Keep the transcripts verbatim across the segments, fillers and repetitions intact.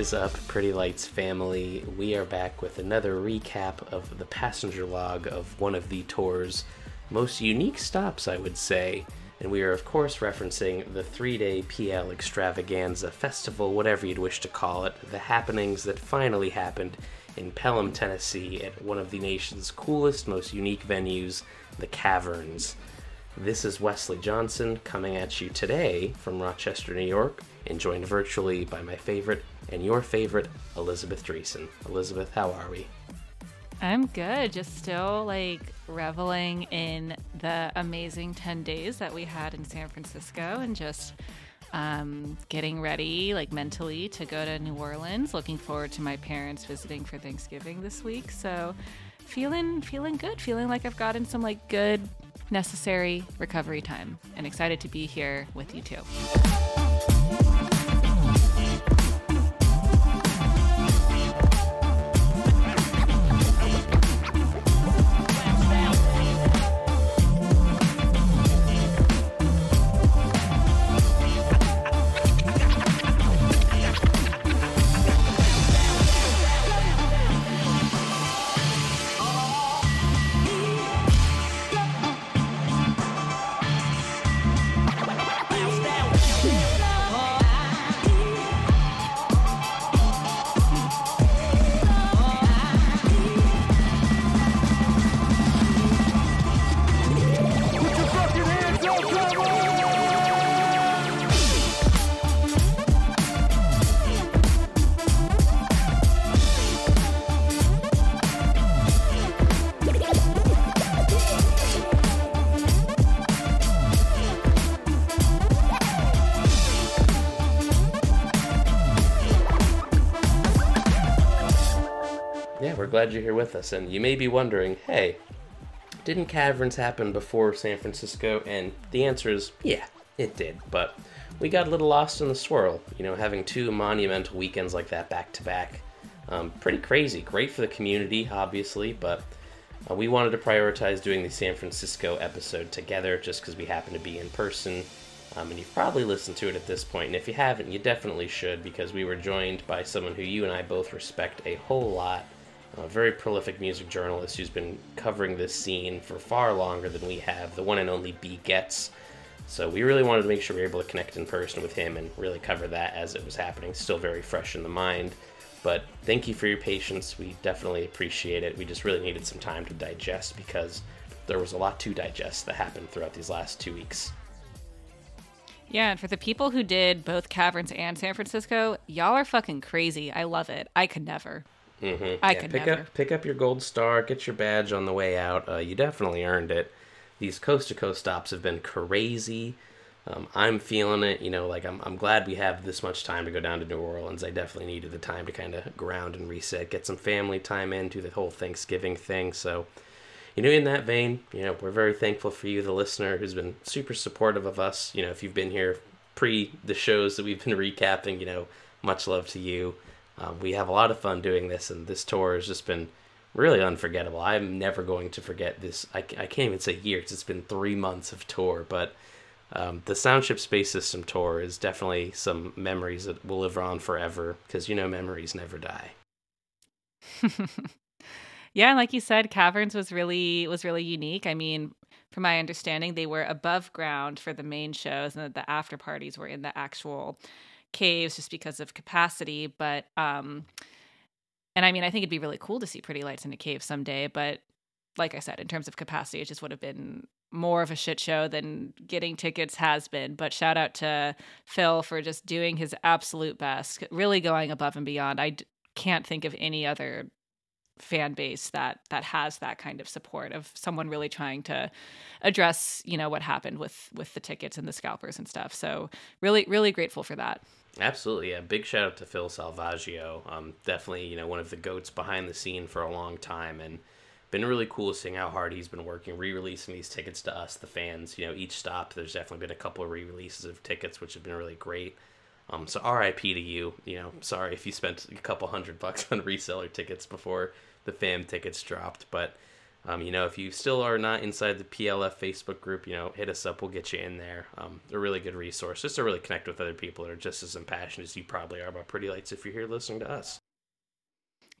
is up, Pretty Lights family. We are back with another recap of the passenger log of one of the tour's most unique stops, I would say. And we are, of course, referencing the three-day P L extravaganza festival, whatever you'd wish to call it, the happenings that finally happened in Pelham, Tennessee, at one of the nation's coolest, most unique venues, the Caverns. This is Wesley Johnson coming at you today from Rochester, New York, and joined virtually by my favorite and your favorite, Elizabeth Dreesen. Elizabeth, how are we? I'm good. Just still like reveling in the amazing ten days that we had in San Francisco and just um, getting ready like mentally to go to New Orleans. Looking forward to my parents visiting for Thanksgiving this week. So feeling feeling good, feeling like I've gotten some like good, necessary recovery time, and excited to be here with you too. Glad you're here with us, and you may be wondering, hey, didn't Caverns happen before San Francisco? And the answer is, yeah, it did, but we got a little lost in the swirl, you know, having two monumental weekends like that back to back. Um, pretty crazy, great for the community, obviously, but uh, we wanted to prioritize doing the San Francisco episode together just because we happen to be in person, um, and you've probably listened to it at this point, and if you haven't, you definitely should, because we were joined by someone who you and I both respect a whole lot. A very prolific music journalist who's been covering this scene for far longer than we have, the one and only B. Getz. So we really wanted to make sure we were able to connect in person with him and really cover that as it was happening. Still very fresh in the mind. But thank you for your patience. We definitely appreciate it. We just really needed some time to digest because there was a lot to digest that happened throughout these last two weeks. Yeah, and for the people who did both Caverns and San Francisco, y'all are fucking crazy. I love it. I could never. Mm-hmm. I yeah, could pick never. up pick up your gold star, get your badge on the way out. Uh, you definitely earned it. These coast to coast stops have been crazy. Um, I'm feeling it. You know, like I'm I'm glad we have this much time to go down to New Orleans. I definitely needed the time to kind of ground and reset, get some family time in, do the whole Thanksgiving thing. So, you know, in that vein, you know, we're very thankful for you, the listener, who's been super supportive of us. You know, if you've been here pre the shows that we've been recapping, you know, much love to you. Um, we have a lot of fun doing this, and this tour has just been really unforgettable. I'm never going to forget this. I, I can't even say years. It's been three months of tour, but um, the Soundship Space System tour is definitely some memories that will live on forever because, you know, memories never die. Yeah, and like you said, Caverns was really was really unique. I mean, from my understanding, they were above ground for the main shows, and the after parties were in the actual caves just because of capacity, but um and I mean I think it'd be really cool to see Pretty Lights in a cave someday, but like I said, in terms of capacity, it just would have been more of a shit show than getting tickets has been. But shout out to Phil for just doing his absolute best, really going above and beyond. I d- can't think of any other fan base that that has that kind of support of someone really trying to address, you know, what happened with with the tickets and the scalpers and stuff. So really really grateful for that. Absolutely, yeah. Big shout out to Phil Salvaggio. Um, definitely, you know, one of the goats behind the scene for a long time, and been really cool seeing how hard he's been working, re-releasing these tickets to us, the fans. You know, each stop, there's definitely been a couple of re-releases of tickets, which have been really great. Um, so R I P to you. You know, sorry if you spent a couple hundred bucks on reseller tickets before the fam tickets dropped, but Um, you know, if you still are not inside the P L F Facebook group, you know, hit us up. We'll get you in there. Um, a really good resource just to really connect with other people that are just as impassioned as you probably are about Pretty Lights if you're here listening to us.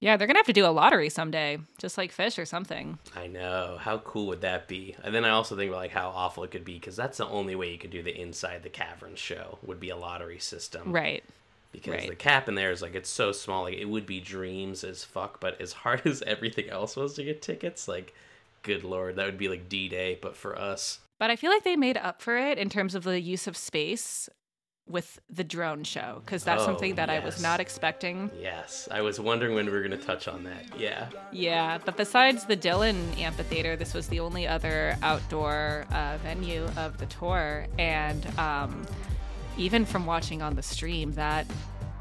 Yeah, they're going to have to do a lottery someday, just like Fish or something. I know. How cool would that be? And then I also think about like how awful it could be, because that's the only way you could do the Inside the Caverns show would be a lottery system. Right. Because right. the cap in there is like, it's so small. Like, it would be dreams as fuck, but as hard as everything else was to get tickets, like, good Lord, that would be like D-Day, but for us. But I feel like they made up for it in terms of the use of space with the drone show, because that's oh, something that yes. I was not expecting. Yes, I was wondering when we were going to touch on that. Yeah. Yeah, but besides the Dylan amphitheater, this was the only other outdoor uh, venue of the tour, and um, even from watching on the stream, that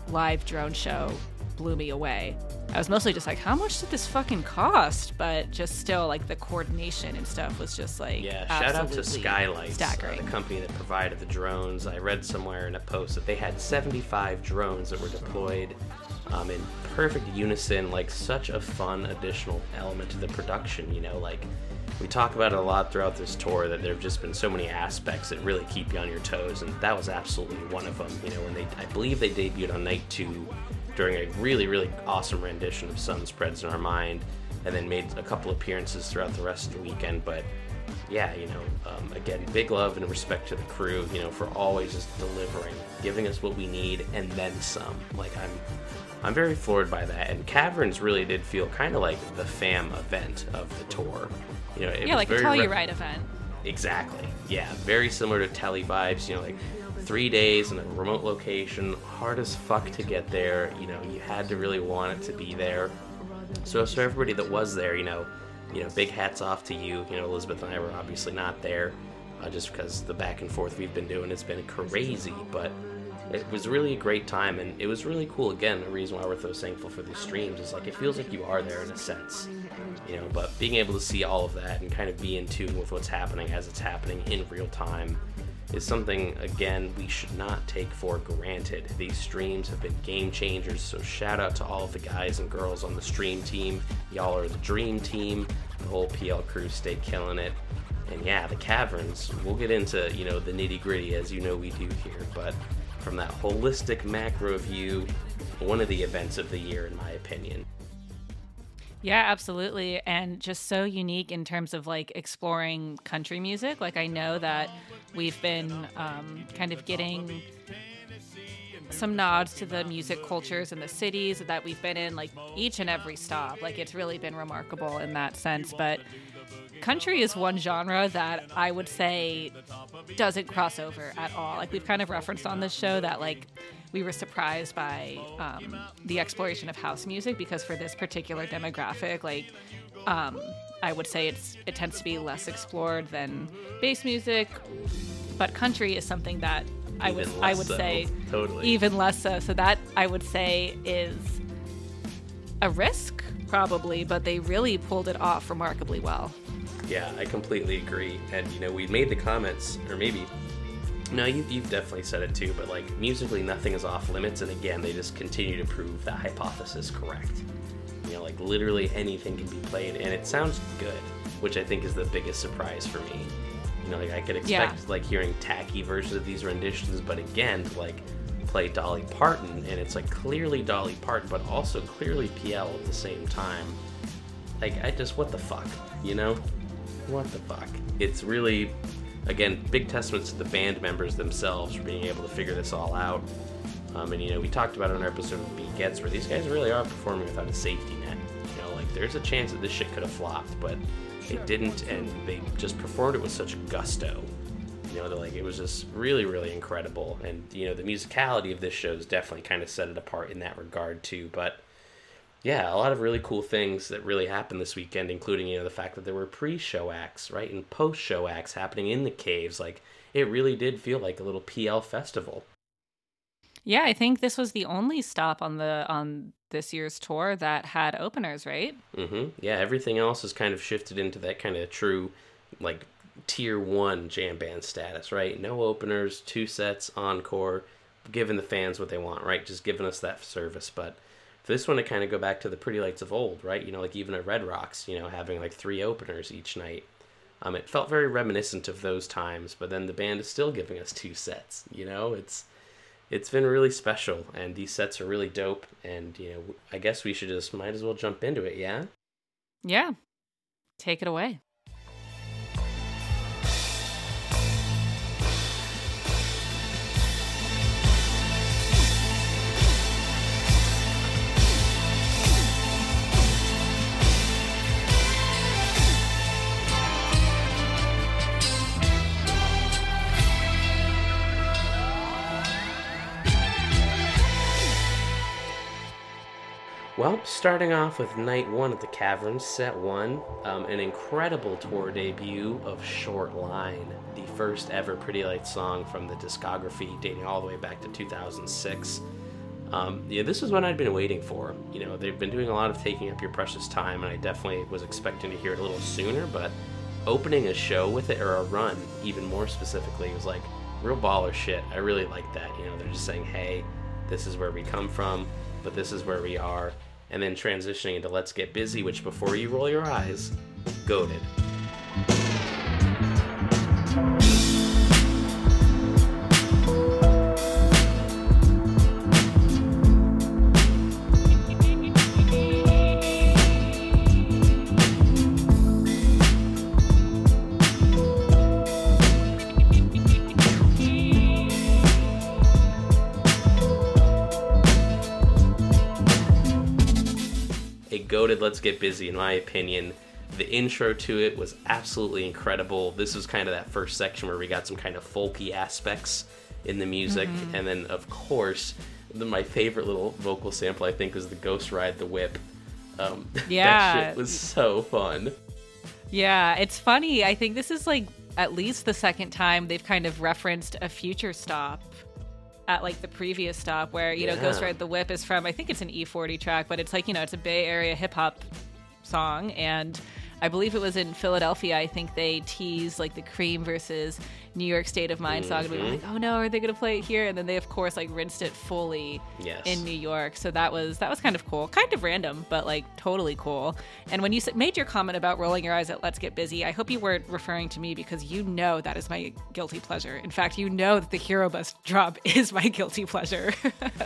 live drone show blew me away. I was mostly just like, how much did this fucking cost? But just still, like, the coordination and stuff was just like, yeah, shout out to Skylights, staggering. Uh, the company that provided the drones. I read somewhere in a post that they had seventy-five drones that were deployed um, in perfect unison, like such a fun additional element to the production, you know, like we talk about it a lot throughout this tour that there have just been so many aspects that really keep you on your toes, and that was absolutely one of them. You know, when they, I believe they debuted on night two during a really, really awesome rendition of Sun Spreads in Our Mind, and then made a couple appearances throughout the rest of the weekend. But yeah, you know, um, again, big love and respect to the crew, you know, for always just delivering, giving us what we need and then some. Like, I'm I'm very floored by that. And Caverns really did feel kind of like the fam event of the tour. You know, it yeah, was like a Telluride re- event. Exactly. Yeah, very similar to Telly vibes, you know, like three days in a remote location, hard as fuck to get there. You know, you had to really want it to be there. So, so everybody that was there, you know, you know, big hats off to you. You know, Elizabeth and I were obviously not there, uh, just because the back and forth we've been doing has been crazy, but it was really a great time, and it was really cool. Again, the reason why we're so thankful for these streams is, like, it feels like you are there in a sense, you know, but being able to see all of that and kind of be in tune with what's happening as it's happening in real time is something, again, we should not take for granted. These streams have been game changers, so shout out to all of the guys and girls on the stream team. Y'all are the dream team. The whole P L crew stay killing it. And yeah, the Caverns, we'll get into, you know, the nitty-gritty as you know we do here, but from that holistic macro view, one of the events of the year, in my opinion. Yeah, absolutely. And just so unique in terms of, like, exploring country music. Like, I know that we've been um, kind of getting some nods to the music cultures and the cities that we've been in, like, each and every stop. Like, it's really been remarkable in that sense. But country is one genre that I would say doesn't cross over at all. Like, we've kind of referenced on this show that, like, we were surprised by um, the exploration of house music, because for this particular demographic, like, um, I would say it's it tends to be less explored than bass music, but country is something that I would I would say totally. even less so. So that, I would say, is a risk probably, but they really pulled it off remarkably well. Yeah, I completely agree. And, you know, we made the comments, or maybe, no, you, you've definitely said it too, but, like, musically nothing is off limits. And again, they just continue to prove that hypothesis correct. You know, like, literally anything can be played and it sounds good, which I think is the biggest surprise for me. You know, like, I could expect, yeah. like, hearing tacky versions of these renditions, but again, to, like, play Dolly Parton, and it's, like, clearly Dolly Parton, but also clearly P L at the same time. Like, I just, what the fuck, you know? What the fuck? It's really, again, big testaments to the band members themselves for being able to figure this all out. Um, and, you know, we talked about it on our episode of B. Getz, where these guys really are performing without a safety net. You know, like, there's a chance that this shit could have flopped, but it didn't, and they just performed it with such gusto. You know, like, it was just really, really incredible. And, you know, the musicality of this show has definitely kind of set it apart in that regard, too. But yeah, a lot of really cool things that really happened this weekend, including, you know, the fact that there were pre-show acts, right, and post-show acts happening in the caves. Like, it really did feel like a little P L festival. Yeah, I think this was the only stop on the on this year's tour that had openers, right? Mm-hmm. Yeah, everything else has kind of shifted into that kind of true, like, tier one jam band status, right? No openers, two sets, encore, giving the fans what they want, right? Just giving us that service. But For this one, I kind of go back to the Pretty Lights of old, right? You know, like even at Red Rocks, you know, having like three openers each night. Um, it felt very reminiscent of those times, but then the band is still giving us two sets, you know? It's it's been really special, and these sets are really dope, and, you know, I guess we should just might as well jump into it, yeah? Yeah. Take it away. Well, starting off with night one at the Caverns, set one, um, an incredible tour debut of Short Line, the first ever Pretty Lights song from the discography dating all the way back to two thousand six. Um, yeah, this is what I'd been waiting for. You know, they've been doing a lot of Taking Up Your Precious Time, and I definitely was expecting to hear it a little sooner, but opening a show with it, or a run, even more specifically, was like real baller shit. I really like that. You know, they're just saying, hey, this is where we come from, but this is where we are. And then transitioning into Let's Get Busy, which, before you roll your eyes, goated. Let's Get Busy, in my opinion. The intro to it was absolutely incredible. This was kind of that first section where we got some kind of folky aspects in the music. Mm-hmm. And then, of course, the, my favorite little vocal sample, I think, was the Ghost Ride the Whip. Um, yeah. That shit was so fun. Yeah, it's funny. I think this is, like, at least the second time they've kind of referenced a future stop at, like, the previous stop where, you yeah. know, Ghost Ride the Whip is from, I think it's an E forty track, but it's like, you know, it's a Bay Area hip-hop song, and I believe it was in Philadelphia, I think they teased, like, the Cream versus New York State of Mind mm-hmm. song, and we were like, oh no, are they gonna play it here? And then they, of course, like, rinsed it fully yes. in New York, so that was that was kind of cool, kind of random, but, like, totally cool. And when you made your comment about rolling your eyes at Let's Get Busy, I hope you weren't referring to me, because you know that is my guilty pleasure. In fact, you know that the Hero Bus drop is my guilty pleasure.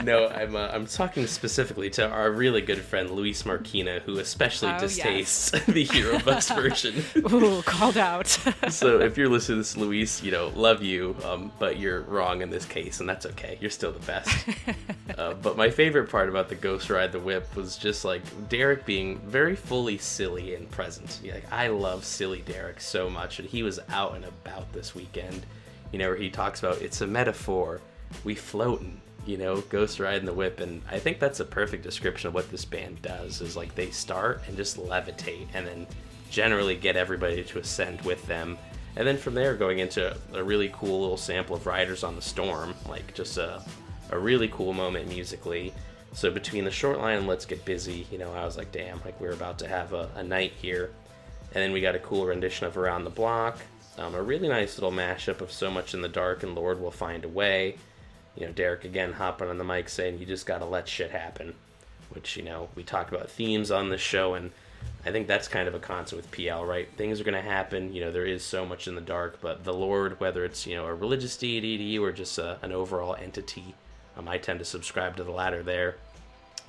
No, I'm uh, I'm talking specifically to our really good friend, Luis Marquina, who especially oh, distastes yes. the Hero Bus version. Ooh, called out. So if you're listening to this, Luis, you know, love you, um, but you're wrong in this case, and that's okay. You're still the best. uh, but my favorite part about the Ghost Ride the Whip was just, like, Derek being very fully silly and present. Like, I love silly Derek so much, and he was out and about this weekend, you know, where he talks about, it's a metaphor, we floatin', you know, Ghost Riding the Whip. And I think that's a perfect description of what this band does, is, like, they start and just levitate, and then generally get everybody to ascend with them. And then from there, going into a really cool little sample of Riders on the Storm, like, just a, a really cool moment musically. So between the Short Line and Let's Get Busy, you know, I was like, damn, like, we're about to have a, a night here. And then we got a cool rendition of Around the Block, um, a really nice little mashup of So Much in the Dark and Lord Will Find a Way. You know, Derek again hopping on the mic saying, you just gotta let shit happen. Which, you know, we talk about themes on this show, and I think that's kind of a constant with P L, right? Things are going to happen. You know, there is so much in the dark, but the Lord, whether it's, you know, a religious deity to you or just a, an overall entity, um, I tend to subscribe to the latter there.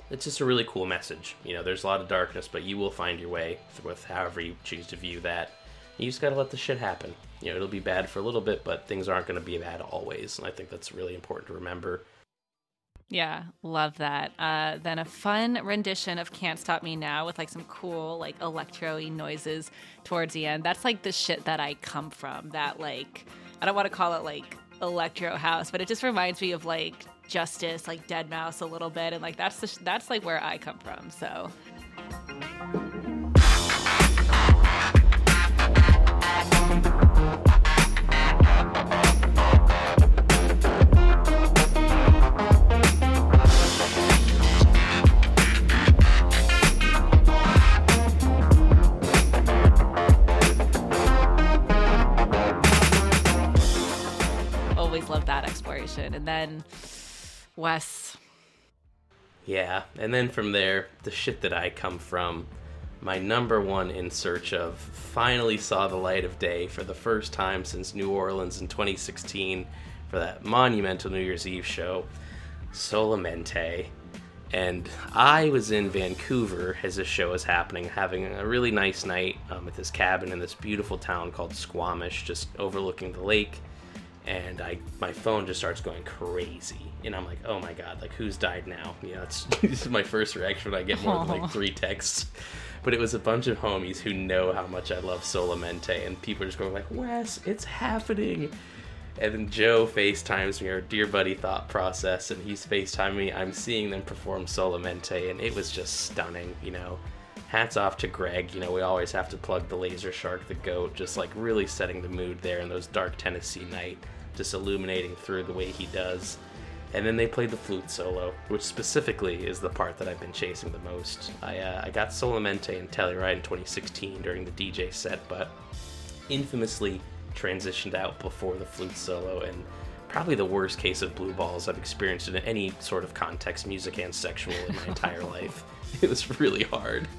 It's just a really cool message. You know, there's a lot of darkness, but you will find your way with however you choose to view that. You just got to let the shit happen. You know, it'll be bad for a little bit, but things aren't going to be bad always. And I think that's really important to remember. Yeah, love that. Uh, then a fun rendition of Can't Stop Me Now with, like, some cool, like, electro-y noises towards the end. That's, like, the shit that I come from. That, like, I don't want to call it, like, electro house, but it just reminds me of, like, Justice, like, dead mouse a little bit. And, like, that's, the sh- that's like, where I come from, so... Love that exploration. And then Wes. Yeah, and then from there, the shit that I come from, my number one In Search Of finally saw the light of day for the first time since New Orleans in twenty sixteen for that monumental New Year's Eve show, Solamente. And I was in Vancouver as this show was happening, having a really nice night um, at this cabin in this beautiful town called Squamish, just overlooking the lake. And I, my phone just starts going crazy. And I'm like, oh my God, like, who's died now? You know, it's, this is my first reaction when I get more Aww. than like three texts. But it was a bunch of homies who know how much I love Solamente. And people are just going like, Wes, it's happening. And then Joe FaceTimes me, our dear buddy Thought Process, and he's FaceTiming me. I'm seeing them perform Solamente, and it was just stunning, you know. Hats off to Greg. You know, we always have to plug the Laser Shark, the GOAT, just like really setting the mood there in those dark Tennessee night, just illuminating through the way he does. And then they played the flute solo, which specifically is the part that I've been chasing the most. I uh, I got Solamente and Telluride in twenty sixteen during the D J set, but infamously transitioned out before the flute solo, and probably the worst case of blue balls I've experienced in any sort of context, music and sexual, in my entire life. It was really hard.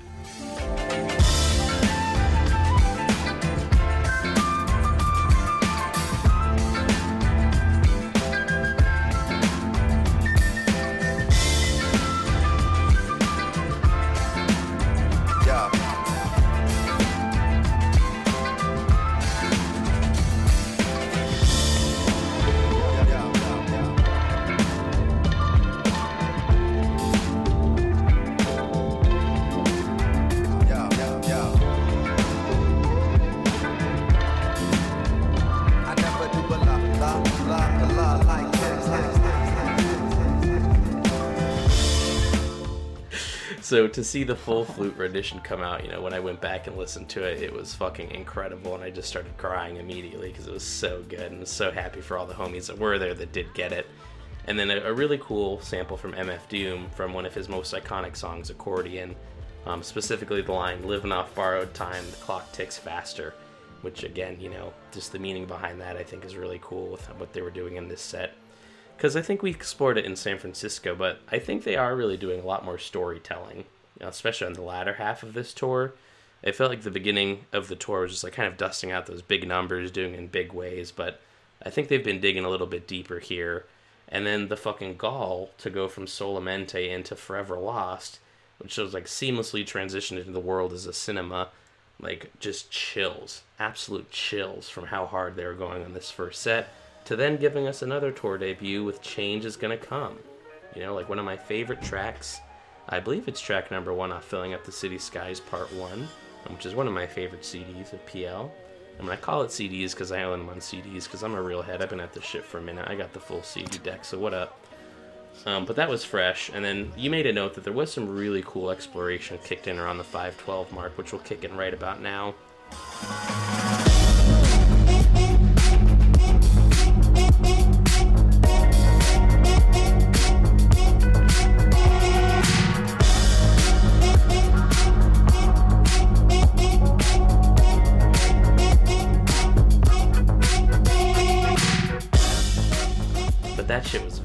So to see the full flute rendition come out, you know, when I went back and listened to it, it was fucking incredible, and I just started crying immediately because it was so good, and was so happy for all the homies that were there that did get it. And then a, a really cool sample from M F Doom from one of his most iconic songs, Accordion, um, specifically the line, living off borrowed time, the clock ticks faster, which again, you know, just the meaning behind that I think is really cool with what they were doing in this set. Because I think we explored it in San Francisco, but I think they are really doing a lot more storytelling, especially on the latter half of this tour. It felt like the beginning of the tour was just like kind of dusting out those big numbers, doing it in big ways, but I think they've been digging a little bit deeper here. And then the fucking gall to go from Solamente into Forever Lost, which was like seamlessly transitioned into the world as a cinema, like just chills, absolute chills from how hard they were going on this first set, to then giving us another tour debut with Change Is Gonna Come. You know, like one of my favorite tracks. I believe it's track number one off Filling Up the City Skies Part one, which is one of my favorite C Ds of P L. I mean, I call it C Ds because I own them on C Ds because I'm a real head. I've been at this shit for a minute. I got the full C D deck, so what up? Um, but that was fresh. And then you made a note that there was some really cool exploration kicked in around the five twelve mark, which we'll kick in right about now.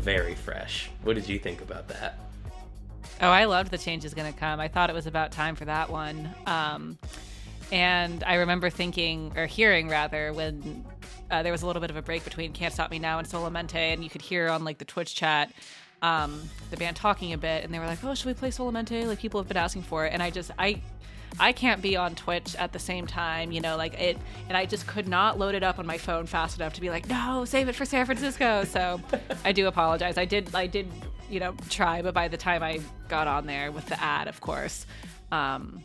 Very fresh. What did you think about that? Oh, I loved The Change Is Gonna Come. I thought it was about time for that one. Um, and I remember thinking, or hearing rather, when uh, there was a little bit of a break between Can't Stop Me Now and Solamente, and you could hear on like the Twitch chat um, the band talking a bit, and they were like, oh, should we play Solamente? Like, people have been asking for it. And I just, I... I can't be on Twitch at the same time, you know, like it, and I just could not load it up on my phone fast enough to be like, no, save it for San Francisco. So I do apologize. I did, I did, you know, try, but by the time I got on there with the ad, of course, um,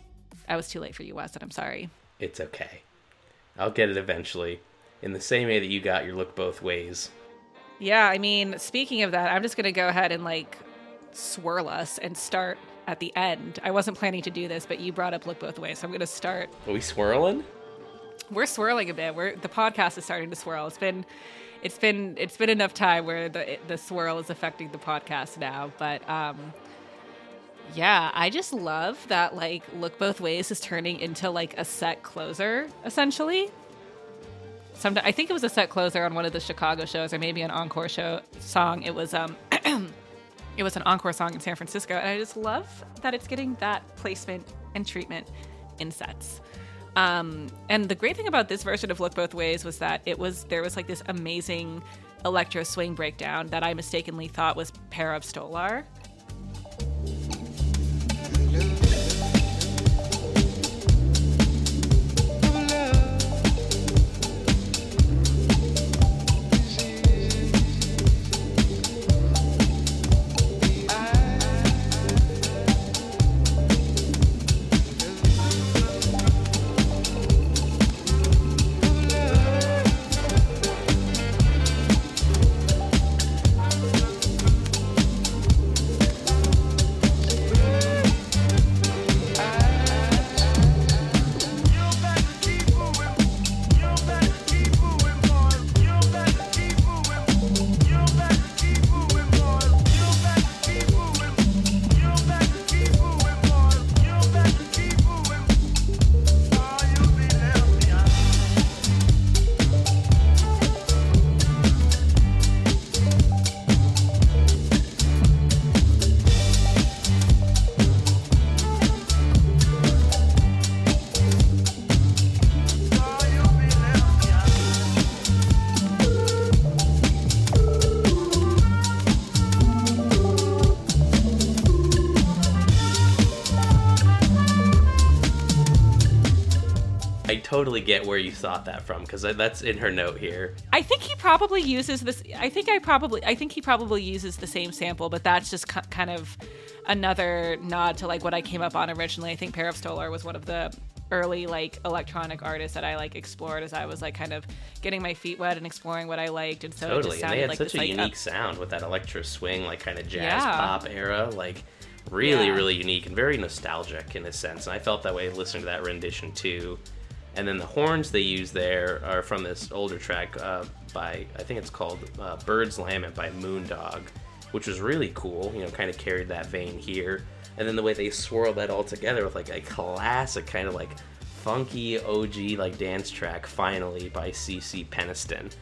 I was too late for you, Wes, and I'm sorry. It's okay. I'll get it eventually. In the same way that you got your Look Both Ways. Yeah, I mean, speaking of that, I'm just going to go ahead and like swirl us and start at the end. I wasn't planning to do this, but you brought up Look Both Ways, so I'm going to start. Are we swirling? We're swirling a bit. We're the podcast is starting to swirl. It's been, it's been, it's been enough time where the the swirl is affecting the podcast now. But um, yeah, I just love that. Like, Look Both Ways is turning into like a set closer, essentially. Sometimes I think it was a set closer on one of the Chicago shows, or maybe an encore show song. It was um. It was an encore song in San Francisco, and I just love that it's getting that placement and treatment in sets. Um, and the great thing about this version of Look Both Ways was that it was there was like this amazing electro swing breakdown that I mistakenly thought was Parov Stelar. Totally get where you thought that from, because that's in her note here. I think he probably uses this. I think I probably. I think he probably uses the same sample, but that's just c- kind of another nod to like what I came up on originally. I think Parov Stelar was one of the early like electronic artists that I like explored as I was like kind of getting my feet wet and exploring what I liked, and so totally. It just sounded and they had like such this, a like, unique up- sound with that electro swing, like kind of jazz yeah. pop era, like. Really, yeah. really unique and very nostalgic in a sense. And I felt that way listening to that rendition too. And then the horns they use there are from this older track uh, by, I think it's called uh, Bird's Lament by Moondog, which was really cool, you know, kind of carried that vein here. And then the way they swirl that all together with like a classic kind of like funky O G like dance track, Finally, by C C Peniston.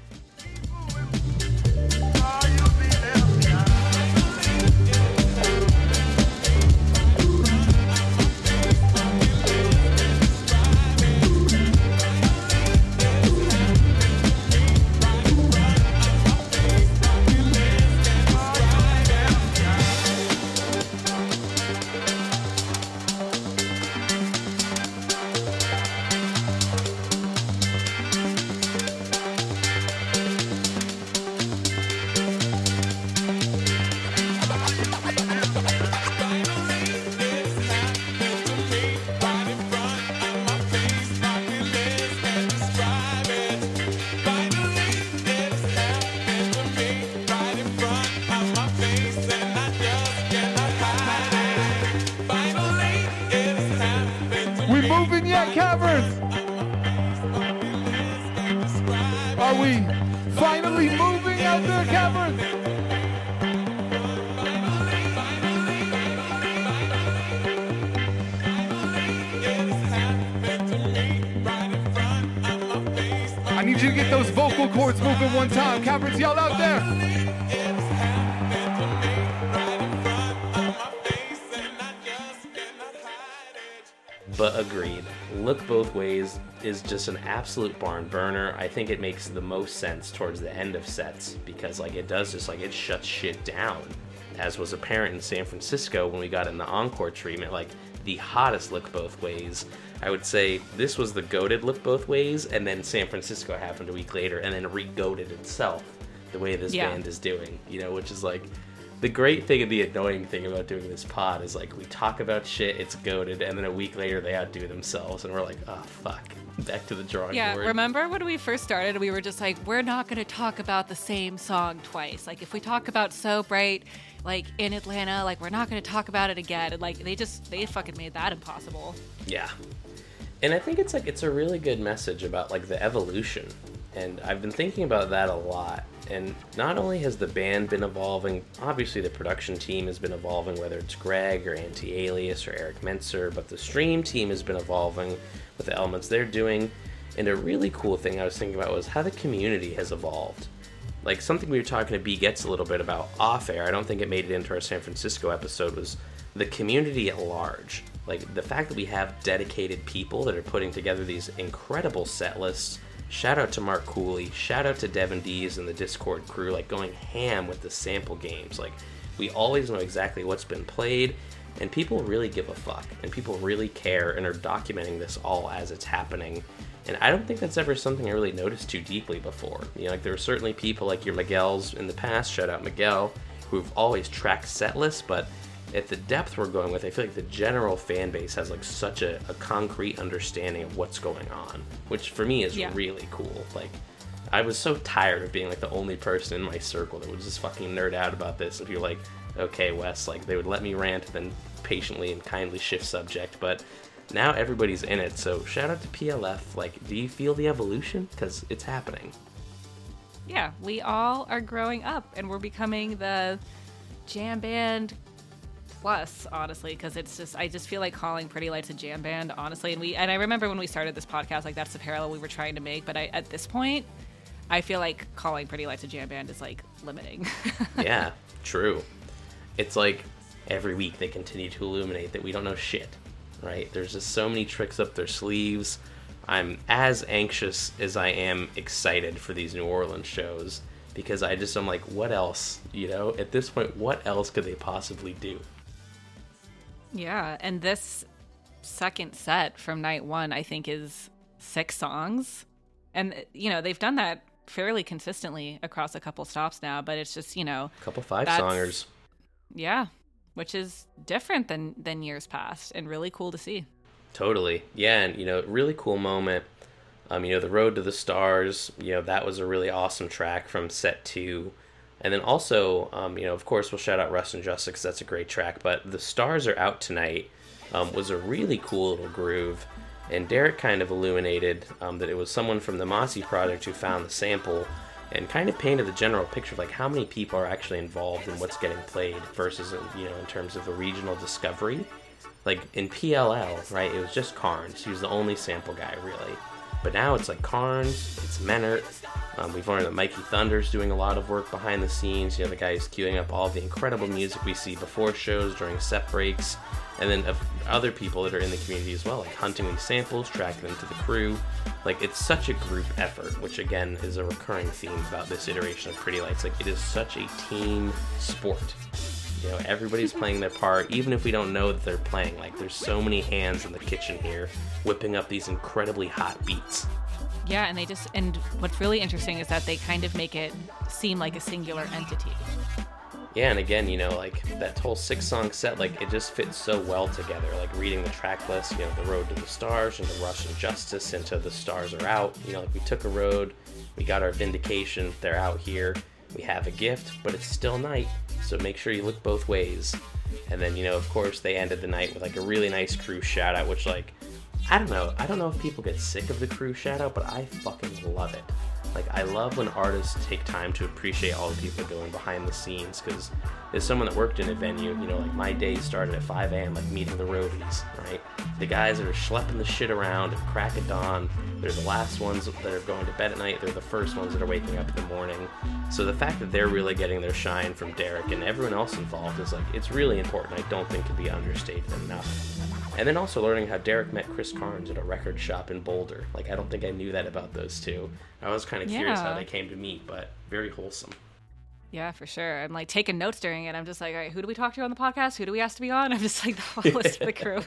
Is just an absolute barn burner. I think it makes the most sense towards the end of sets because like it does just like it shuts shit down, as was apparent in San Francisco when we got in the encore treatment, like the hottest Look Both Ways. I would say this was the goated Look Both Ways, and then San Francisco happened a week later and then re-goated itself the way this yeah. band is doing, you know, which is like the great thing and the annoying thing about doing this pod is like we talk about shit, it's goated, and then a week later they outdo themselves and we're like, oh fuck. Back to the drawing yeah, board. Yeah, remember when we first started, we were just like, we're not going to talk about the same song twice. Like, if we talk about So Bright, like, in Atlanta, like, we're not going to talk about it again. And, like, they just, they fucking made that impossible. Yeah. And I think it's, like, it's a really good message about, like, the evolution. And I've been thinking about that a lot. And not only has the band been evolving, obviously the production team has been evolving, whether it's Greg or Anti-Alias or Eric Mentzer, but the stream team has been evolving with the elements they're doing. And a really cool thing I was thinking about was how the community has evolved. like something we were talking to B. Getz a little bit about off air, I don't think it made it into our San Francisco episode, was the community at large. Like the fact that we have dedicated people that are putting together these incredible set lists. Shout out to Mark Cooley, shout out to Devin Dees and the Discord crew, like going ham with the sample games. Like we always know exactly what's been played, and people really give a fuck, and people really care and are documenting this all as it's happening. And I don't think that's ever something I really noticed too deeply before. You know, like there were certainly people like your Miguels in the past, shout out Miguel, who've always tracked set lists, but at the depth we're going with, I feel like the general fan base has like such a, a concrete understanding of what's going on, which for me is yeah. really cool. Like, I was so tired of being like the only person in my circle that would just fucking nerd out about this. And you're like, okay, Wes, like they would let me rant, then patiently and kindly shift subject, but now everybody's in it. So shout out to P L F. Like, do you feel the evolution? Because it's happening. Yeah, we all are growing up, and we're becoming the jam band plus, honestly, because it's just, I just feel like calling Pretty Lights a jam band, honestly. And we, and I remember when we started this podcast, like that's the parallel we were trying to make. But I, at this point, I feel like calling Pretty Lights a jam band is like limiting. Yeah, true. It's like every week they continue to illuminate that we don't know shit. Right? There's just so many tricks up their sleeves. I'm as anxious as I am excited for these New Orleans shows, because I just, I'm like, what else? You know, at this point, what else could they possibly do? Yeah, and this second set from night one, I think, is six songs. And, you know, they've done that fairly consistently across a couple stops now, but it's just, you know. A couple five-songers. Yeah. Which is different than, than years past, and really cool to see. Totally. Yeah, and, you know, really cool moment. Um, you know, The Road to the Stars, you know, that was a really awesome track from set two. And then also, um, you know, of course, we'll shout out Russ and Justice, because that's a great track. But The Stars Are Out Tonight um, was a really cool little groove. And Derek kind of illuminated um, that it was someone from the Mossy Project who found the sample, and kind of painted the general picture of like how many people are actually involved in what's getting played versus, you know, in terms of the regional discovery. Like in P L L, right, it was just Carnes. He was the only sample guy, really. But now it's like Carnes, it's Menert. Um, we've learned that Mikey Thunder's doing a lot of work behind the scenes. You know, the guy who's queuing up all the incredible music we see before shows, during set breaks, and then of other people that are in the community as well, like hunting these samples, tracking them to the crew. Like, it's such a group effort, which again is a recurring theme about this iteration of Pretty Lights. Like, it is such a team sport. You know, everybody's playing their part, even if we don't know that they're playing. Like, there's so many hands in the kitchen here whipping up these incredibly hot beats. Yeah, and they just, and what's really interesting is that they kind of make it seem like a singular entity. Yeah, and again, you know, like that whole six song set, like it just fits so well together. Like reading the track list, you know, The Road to the Stars into Rush and Justice into The Stars Are Out. You know, like we took a road, we got our vindication, they're out here. We have a gift, but it's still night, so make sure you look both ways. And then, you know, of course, they ended the night with, like, a really nice crew shout-out, which, like, I don't know. I don't know if people get sick of the crew shout-out, but I fucking love it. Like, I love when artists take time to appreciate all the people going behind the scenes, because as someone that worked in a venue, you know, like, my day started at five a.m., like, meeting the roadies, right? The guys that are schlepping the shit around at crack of dawn, they're the last ones that are going to bed at night, they're the first ones that are waking up in the morning. So the fact that they're really getting their shine from Derek and everyone else involved is, like, it's really important. I don't think it can be understated enough. And then also learning how Derek met Chris Carnes at a record shop in Boulder. Like, I don't think I knew that about those two. I was kind of yeah. curious how they came to meet, but very wholesome. Yeah, for sure. I'm, like, taking notes during it. I'm just like, all right, who do we talk to on the podcast? Who do we ask to be on? I'm just like the whole list of the crew.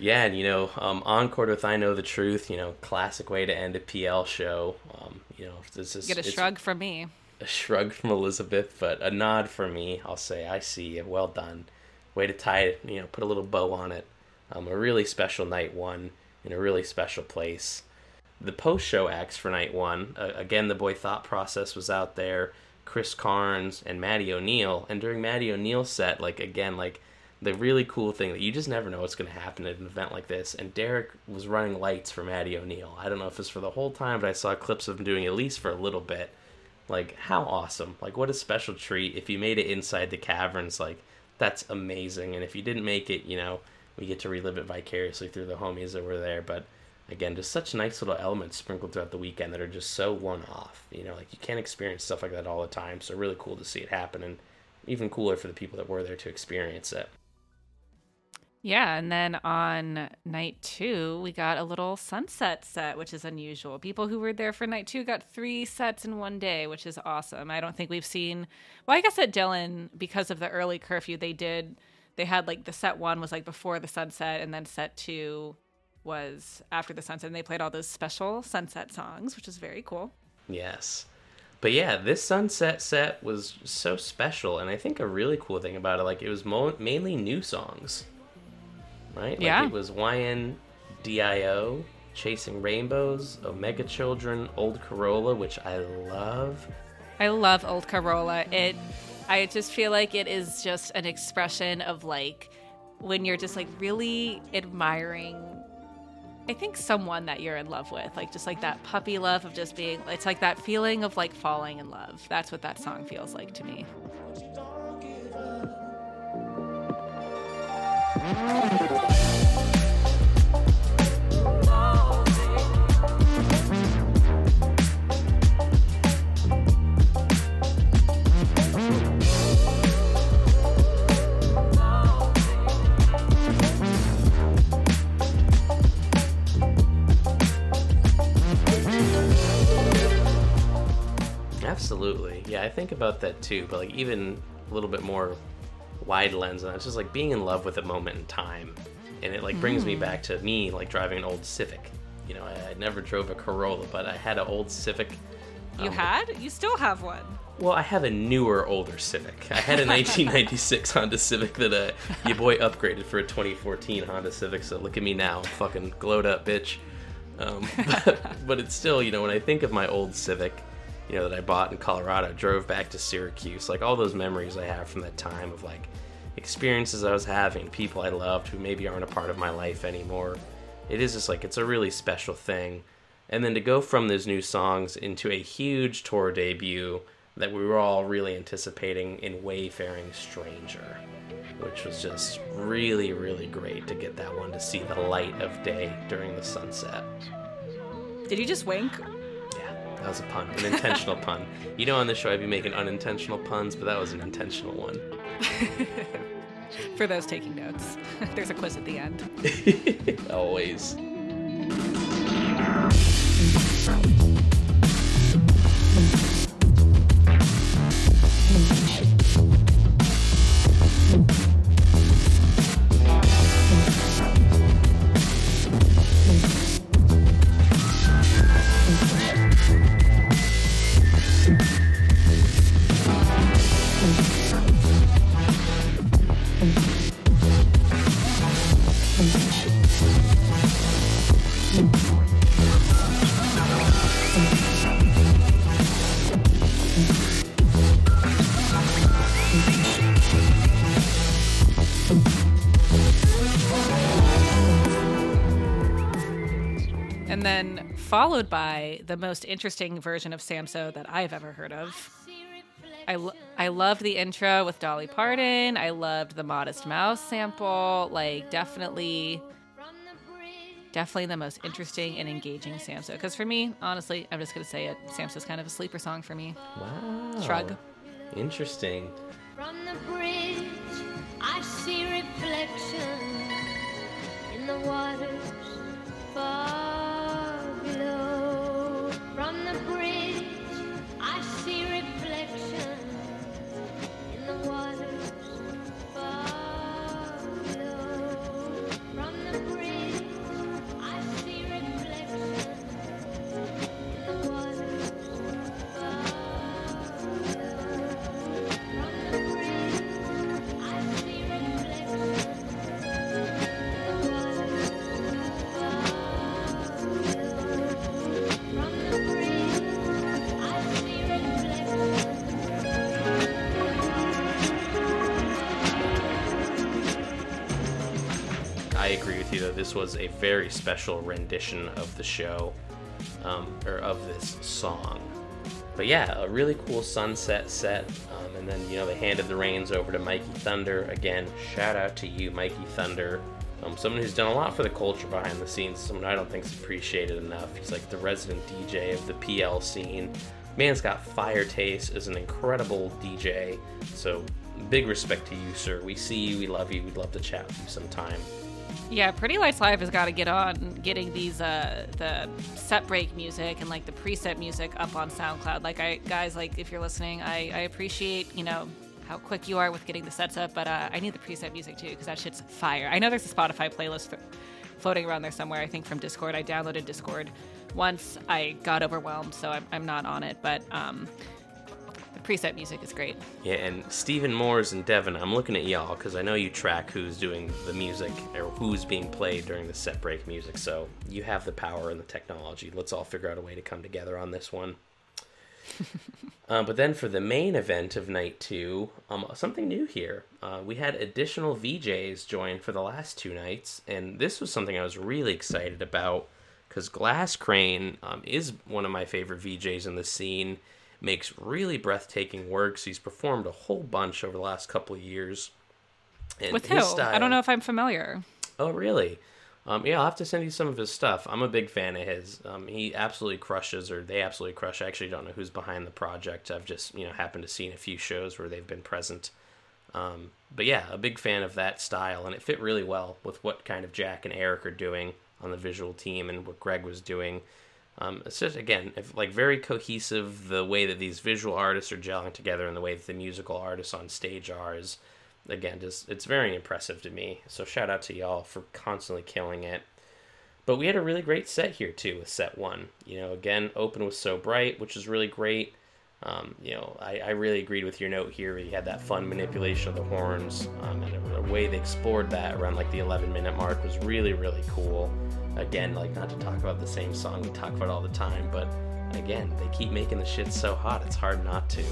Yeah, and, you know, um, Encore with I Know the Truth, you know, classic way to end a P L show. Um, you know, this is... Get a it's, shrug from me. A shrug from Elizabeth, but a nod from me. I'll say, I see you. Well done. Way to tie it, you know, put a little bow on it. Um, a really special night one in a really special place. The post-show acts for night one, uh, again, the boy Thought Process was out there, Chris Carnes and Maddy O'Neill. And during Maddy O'Neill's set, like, again, like, the really cool thing that you just never know what's going to happen at an event like this. And Derek was running lights for Maddy O'Neill. I don't know if it's for the whole time, but I saw clips of him doing at least for a little bit. Like, how awesome. Like, what a special treat. If you made it inside the Caverns, like, that's amazing. And if you didn't make it, you know, we get to relive it vicariously through the homies that were there. But Again, just such nice little elements sprinkled throughout the weekend that are just so one-off. You know, like, you can't experience stuff like that all the time, so really cool to see it happen, and even cooler for the people that were there to experience it. Yeah, and then on night two, we got a little sunset set, which is unusual. People who were there for night two got three sets in one day, which is awesome. I don't think we've seen... Well, I guess at Dylan, because of the early curfew, they did... They had, like, the set one was, like, before the sunset, and then set two... was after the sunset, and they played all those special sunset songs, which is very cool. Yes. But yeah, this sunset set was so special, and I think a really cool thing about it, like, it was mo- mainly new songs, right? Yeah. Like, it was Y N D I O, Chasing Rainbows, Omega Children, Old Corolla, which I love. I love Old Corolla. It, I just feel like it is just an expression of, like, when you're just, like, really admiring I think someone that you're in love with, like just like that puppy love of just being, it's like that feeling of like falling in love. That's what that song feels like to me. Absolutely. Yeah, I think about that too, but like even a little bit more wide lens on it. It's just like being in love with a moment in time. And it like brings mm. me back to me like driving an old Civic. You know, I, I never drove a Corolla, but I had an old Civic. Um, you had? Like, you still have one? Well, I have a newer, older Civic. I had a nineteen ninety-six Honda Civic that uh, your boy upgraded for a twenty fourteen Honda Civic. So look at me now. I'm fucking glowed up, bitch. Um, but, but it's still, you know, when I think of my old Civic, you know, that I bought in Colorado, drove back to Syracuse, like all those memories I have from that time of like experiences I was having, people I loved who maybe aren't a part of my life anymore. It is just like, it's a really special thing. And then to go from those new songs into a huge tour debut that we were all really anticipating in Wayfaring Stranger, which was just really, really great to get that one to see the light of day during the sunset. Did you just wink? That was a pun, an intentional pun. You know, on this show I'd be making unintentional puns, but that was an intentional one. For those taking notes, there's a quiz at the end. Always. Followed by the most interesting version of Samso that I've ever heard of. I, lo- I loved the intro with Dolly Parton. I loved the Modest Mouse sample. Like, definitely, definitely the most interesting and engaging Samso. Because for me, honestly, I'm just going to say it. Samso's kind of a sleeper song for me. Wow. Shrug. Interesting. From the bridge, I see reflection in the waters far. From the bridge, I see reflection in the waters far below. From the bridge, I see reflection in the waters far below. From the bridge, I see reflection in the waters far below. From the I agree with you, though. This was a very special rendition of the show, um, or of this song. But yeah, a really cool sunset set. Um, and then, you know, they handed the reins over to Mikey Thunder. Again, shout out to you, Mikey Thunder, Um, someone who's done a lot for the culture behind the scenes, someone I don't think is appreciated enough. He's like the resident D J of the P L scene. Man's got fire taste, is an incredible D J. So big respect to you, sir. We see you, we love you, we'd love to chat with you sometime. Yeah, Pretty Lights Live has got to get on getting these uh, the set break music and like the preset music up on SoundCloud. Like I guys, like if you're listening, I, I appreciate, you know, how quick you are with getting the sets up, but uh, I need the preset music too because that shit's fire. I know there's a Spotify playlist th- floating around there somewhere. I think from Discord. I downloaded Discord once. I got overwhelmed, so I'm, I'm not on it. But um, the preset music is great. Yeah, and Stephen Moores and Devin, I'm looking at y'all because I know you track who's doing the music or who's being played during the set break music. So you have the power and the technology. Let's all figure out a way to come together on this one. uh, but then for the main event of night two, um, something new here. Uh, we had additional V Js join for the last two nights, and this was something I was really excited about because Glass Crane um, is one of my favorite V Js in the scene. Makes really breathtaking works. He's performed a whole bunch over the last couple of years. And with who? Style... I don't know if I'm familiar. Oh, really? Um, yeah, I'll have to send you some of his stuff. I'm a big fan of his. Um, he absolutely crushes, or they absolutely crush. I actually don't know who's behind the project. I've just, you know, happened to see in a few shows where they've been present. Um, but yeah, a big fan of that style, and it fit really well with what kind of Jack and Eric are doing on the visual team and what Greg was doing. Um, it's just, again, if, like very cohesive, the way that these visual artists are gelling together and the way that the musical artists on stage are is... Again, just it's very impressive to me. So shout out to y'all for constantly killing it. But we had a really great set here, too, with set one. You know, again, open with So Bright, which is really great. Um, you know, I, I really agreed with your note here. You had that fun manipulation of the horns. Um, and the way they explored that around, like, the eleven-minute mark was really, really cool. Again, like, not to talk about the same song we talk about all the time. But, again, they keep making the shit so hot, it's hard not to.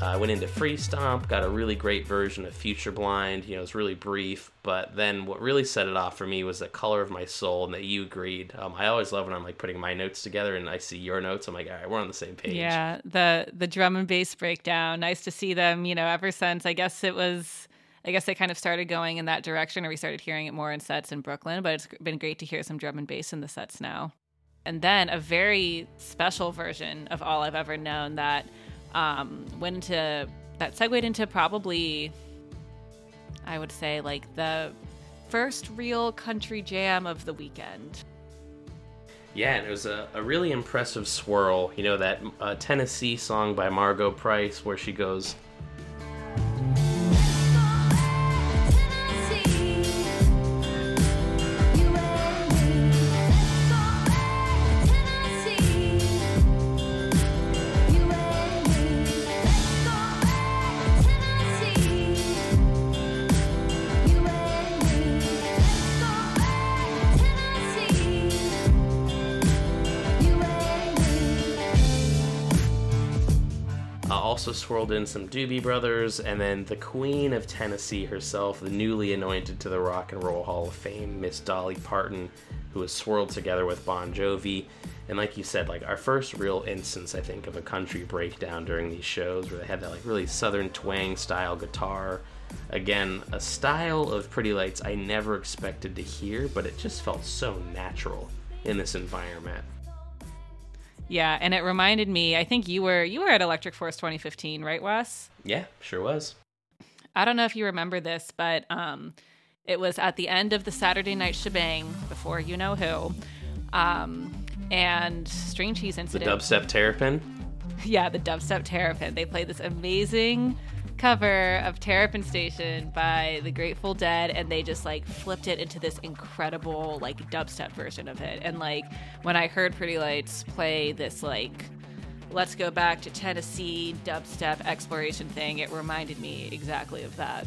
I went into Free Stomp, got a really great version of Future Blind. You know, it's really brief, but then what really set it off for me was The Color of My Soul, and that you agreed. Um, I always love when I'm like putting my notes together and I see your notes. I'm like, all right, we're on the same page. Yeah, the the drum and bass breakdown. Nice to see them. You know, ever since I guess it was, I guess they kind of started going in that direction, or we started hearing it more in sets in Brooklyn. But it's been great to hear some drum and bass in the sets now. And then a very special version of All I've Ever Known that. Um, went into that segued into probably, I would say, like the first real country jam of the weekend. Yeah, and it was a, a really impressive swirl. You know, that uh, Tennessee song by Margo Price where she goes, swirled in some Doobie Brothers, and then the Queen of Tennessee herself, the newly anointed to the Rock and Roll Hall of Fame, Miss Dolly Parton, who was swirled together with Bon Jovi. And like you said, like our first real instance, I think, of a country breakdown during these shows where they had that like really Southern twang style guitar. Again, a style of Pretty Lights I never expected to hear, but it just felt so natural in this environment. Yeah, and it reminded me, I think you were you were at Electric Force twenty fifteen, right, Wes? Yeah, sure was. I don't know if you remember this, but um, it was at the end of the Saturday night shebang, before you know who, um, and String Cheese Incident. The Dubstep Terrapin? Yeah, the Dubstep Terrapin. They played this amazing cover of Terrapin Station by the Grateful Dead, and they just like flipped it into this incredible like dubstep version of it. And like when I heard Pretty Lights play this like let's go back to Tennessee dubstep exploration thing, it reminded me exactly of that.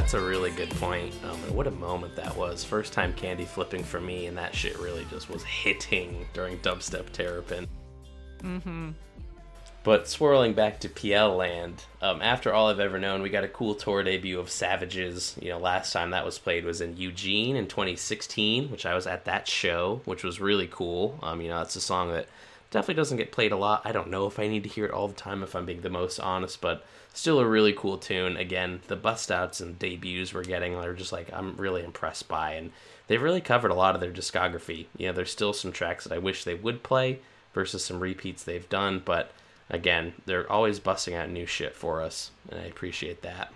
that's a really good point. Um, and what a moment that was. First time candy flipping for me, and that shit really just was hitting during Dubstep Terrapin. Mm-hmm. But swirling back to P L land, um, after All I've Ever Known, we got a cool tour debut of Savages. You know, last time that was played was in Eugene in twenty sixteen, which I was at that show, which was really cool. Um, you know, it's a song that definitely doesn't get played a lot. I don't know if I need to hear it all the time, if I'm being the most honest, but still a really cool tune. Again, the bust outs and debuts we're getting, they're just like, I'm really impressed by, and they've really covered a lot of their discography. You know, there's still some tracks that I wish they would play versus some repeats they've done, but again, they're always busting out new shit for us, and I appreciate that.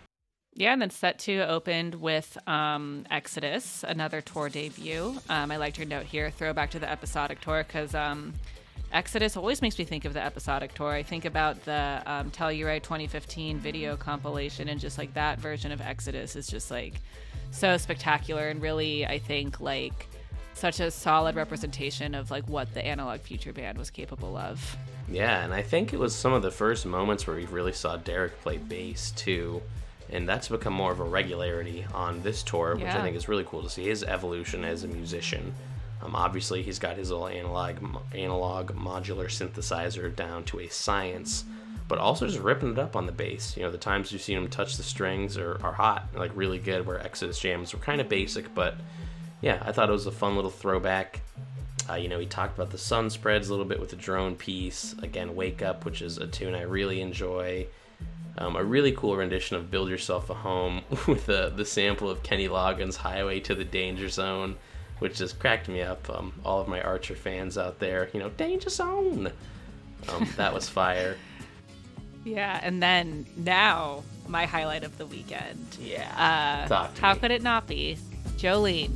Yeah, and then set two opened with um, Exodus, another tour debut. Um, I liked your note here, throwback to the episodic tour, because um, Exodus always makes me think of the episodic tour. I think about the um, Telluride twenty fifteen video compilation, and just like that version of Exodus is just like so spectacular, and really, I think, like such a solid representation of like what the Analog Future Band was capable of. Yeah, and I think it was some of the first moments where we really saw Derek play bass too, and that's become more of a regularity on this tour, which yeah. I think is really cool to see his evolution as a musician. Um, obviously, he's got his little analog, analog modular synthesizer down to a science, but also just ripping it up on the bass. You know, the times you've seen him touch the strings are, are hot, like really good, where Exodus jams were kind of basic, but yeah, I thought it was a fun little throwback. Uh, you know, he talked about the sun spreads a little bit with the drone piece. Again, Wake Up, which is a tune I really enjoy. Um, a really cool rendition of Build Yourself a Home with the, the sample of Kenny Loggins' Highway to the Danger Zone, which just cracked me up. Um, all of my Archer fans out there, you know, Danger Zone! Um, that was fire. Yeah, and then now, my highlight of the weekend. Yeah, uh, how me. Could it not be? Jolene.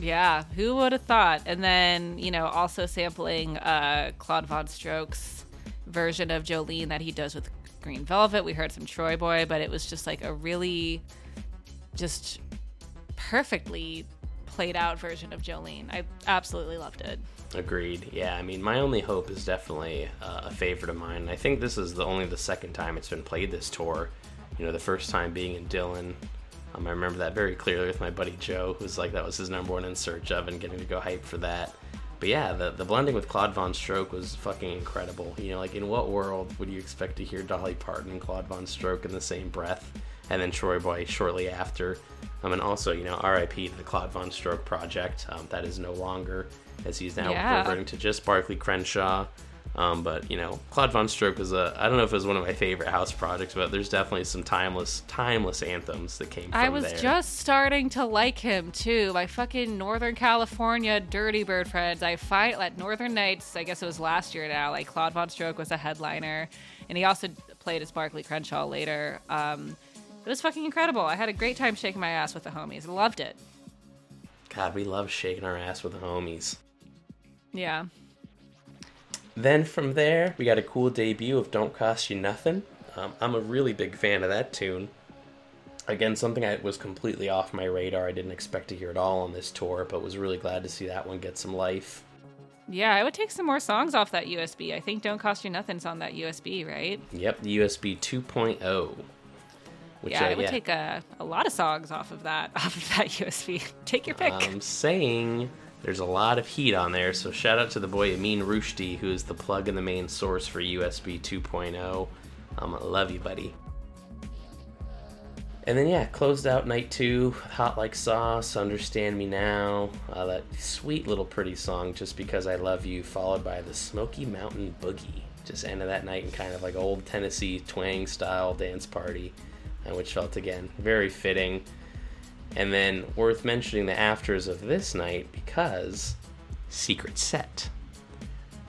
Yeah, who would have thought? And then, you know, also sampling uh, Claude Von Stroke's version of Jolene that he does with Green Velvet. We heard some Troy Boy, but it was just like a really just perfectly played out version of Jolene. I absolutely loved it. Agreed. Yeah, I mean, My Only Hope is definitely uh, a favorite of mine. I think this is the only the second time it's been played this tour. You know, the first time being in Dylan. Um, I remember that very clearly with my buddy Joe, who's like, that was his number one in search of, and getting to go hype for that. But yeah, the, the blending with Claude Von Stroke was fucking incredible. You know, like, in what world would you expect to hear Dolly Parton and Claude Von Stroke in the same breath, and then Troy Boy shortly after? Um, and also, you know, R I P to the Claude Von Stroke project. Um, that is no longer, as he's now yeah. reverting to just Barclay Crenshaw. Um, but, you know, Claude Von Stroke was a, I don't know if it was one of my favorite house projects, but there's definitely some timeless, timeless anthems that came from there. I was there. just starting to like him, too. My fucking Northern California Dirty Bird friends. I fight at Northern Nights, I guess it was last year now, like Claude Von Stroke was a headliner, and he also played as Barclay Crenshaw later. Um, it was fucking incredible. I had a great time shaking my ass with the homies. I loved it. God, we love shaking our ass with the homies. Yeah. Then from there, we got a cool debut of Don't Cost You Nothing. Um, I'm a really big fan of that tune. Again, something that was completely off my radar. I didn't expect to hear it all on this tour, but was really glad to see that one get some life. Yeah, I would take some more songs off that U S B. I think Don't Cost You Nothing's on that U S B, right? Yep, the U S B two point oh. Which, yeah, uh, I would yeah. take a, a lot of songs off of that, off of that U S B. Take your pick. I'm saying... There's a lot of heat on there, so shout out to the boy Amin Rushdi, who is the plug and the main source for U S B two point oh. Um, love you, buddy. And then, yeah, closed out night two, Hot Like Sauce, Understand Me Now, uh, that sweet little pretty song, Just Because I Love You, followed by the Smoky Mountain Boogie. Just ended that night in kind of like old Tennessee twang-style dance party, uh, which felt, again, very fitting. And then worth mentioning the afters of this night because secret set.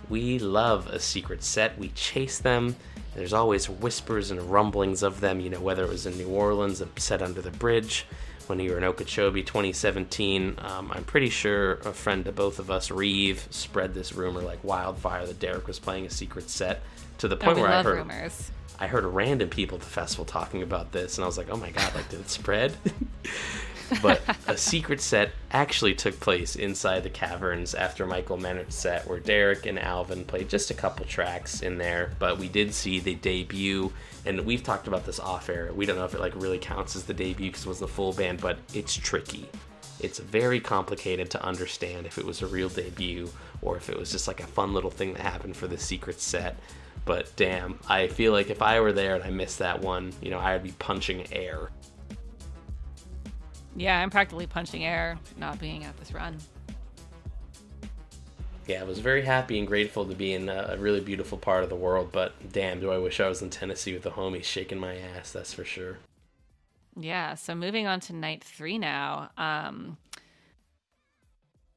We love a secret set. We chase them. There's always whispers and rumblings of them, you know, whether it was in New Orleans, a set under the bridge, when you were in Okeechobee twenty seventeen. Um, I'm pretty sure a friend to both of us, Reeve, spread this rumor like wildfire that Derek was playing a secret set to the point oh, where I heard rumors. I heard random people at the festival talking about this, and I was like, oh my God, like, did it spread? But a secret set actually took place inside the Caverns after Michael Menard's set, where Derek and Alvin played just a couple tracks in there. But we did see the debut, and we've talked about this off air. We don't know if it like really counts as the debut because it was the full band, but it's tricky. It's very complicated to understand if it was a real debut or if it was just like a fun little thing that happened for the secret set. But damn, I feel like if I were there and I missed that one, you know, I would be punching air. Yeah, I'm practically punching air not being at this run. Yeah, I was very happy and grateful to be in a really beautiful part of the world, but damn, do I wish I was in Tennessee with the homies shaking my ass, that's for sure. Yeah, so moving on to night three now. Um,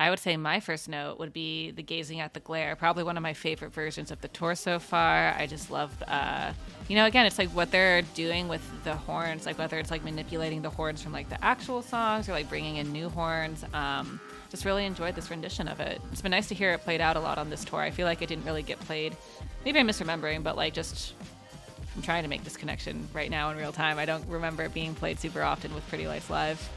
I would say my first note would be the Gazing at the Glare, probably one of my favorite versions of the tour so far. I just love, uh, you know, again, it's like what they're doing with the horns, like whether it's like manipulating the horns from like the actual songs or like bringing in new horns. Um, just really enjoyed this rendition of it. It's been nice to hear it played out a lot on this tour. I feel like it didn't really get played. Maybe I'm misremembering, but like just I'm trying to make this connection right now in real time. I don't remember it being played super often with Pretty Lights Live.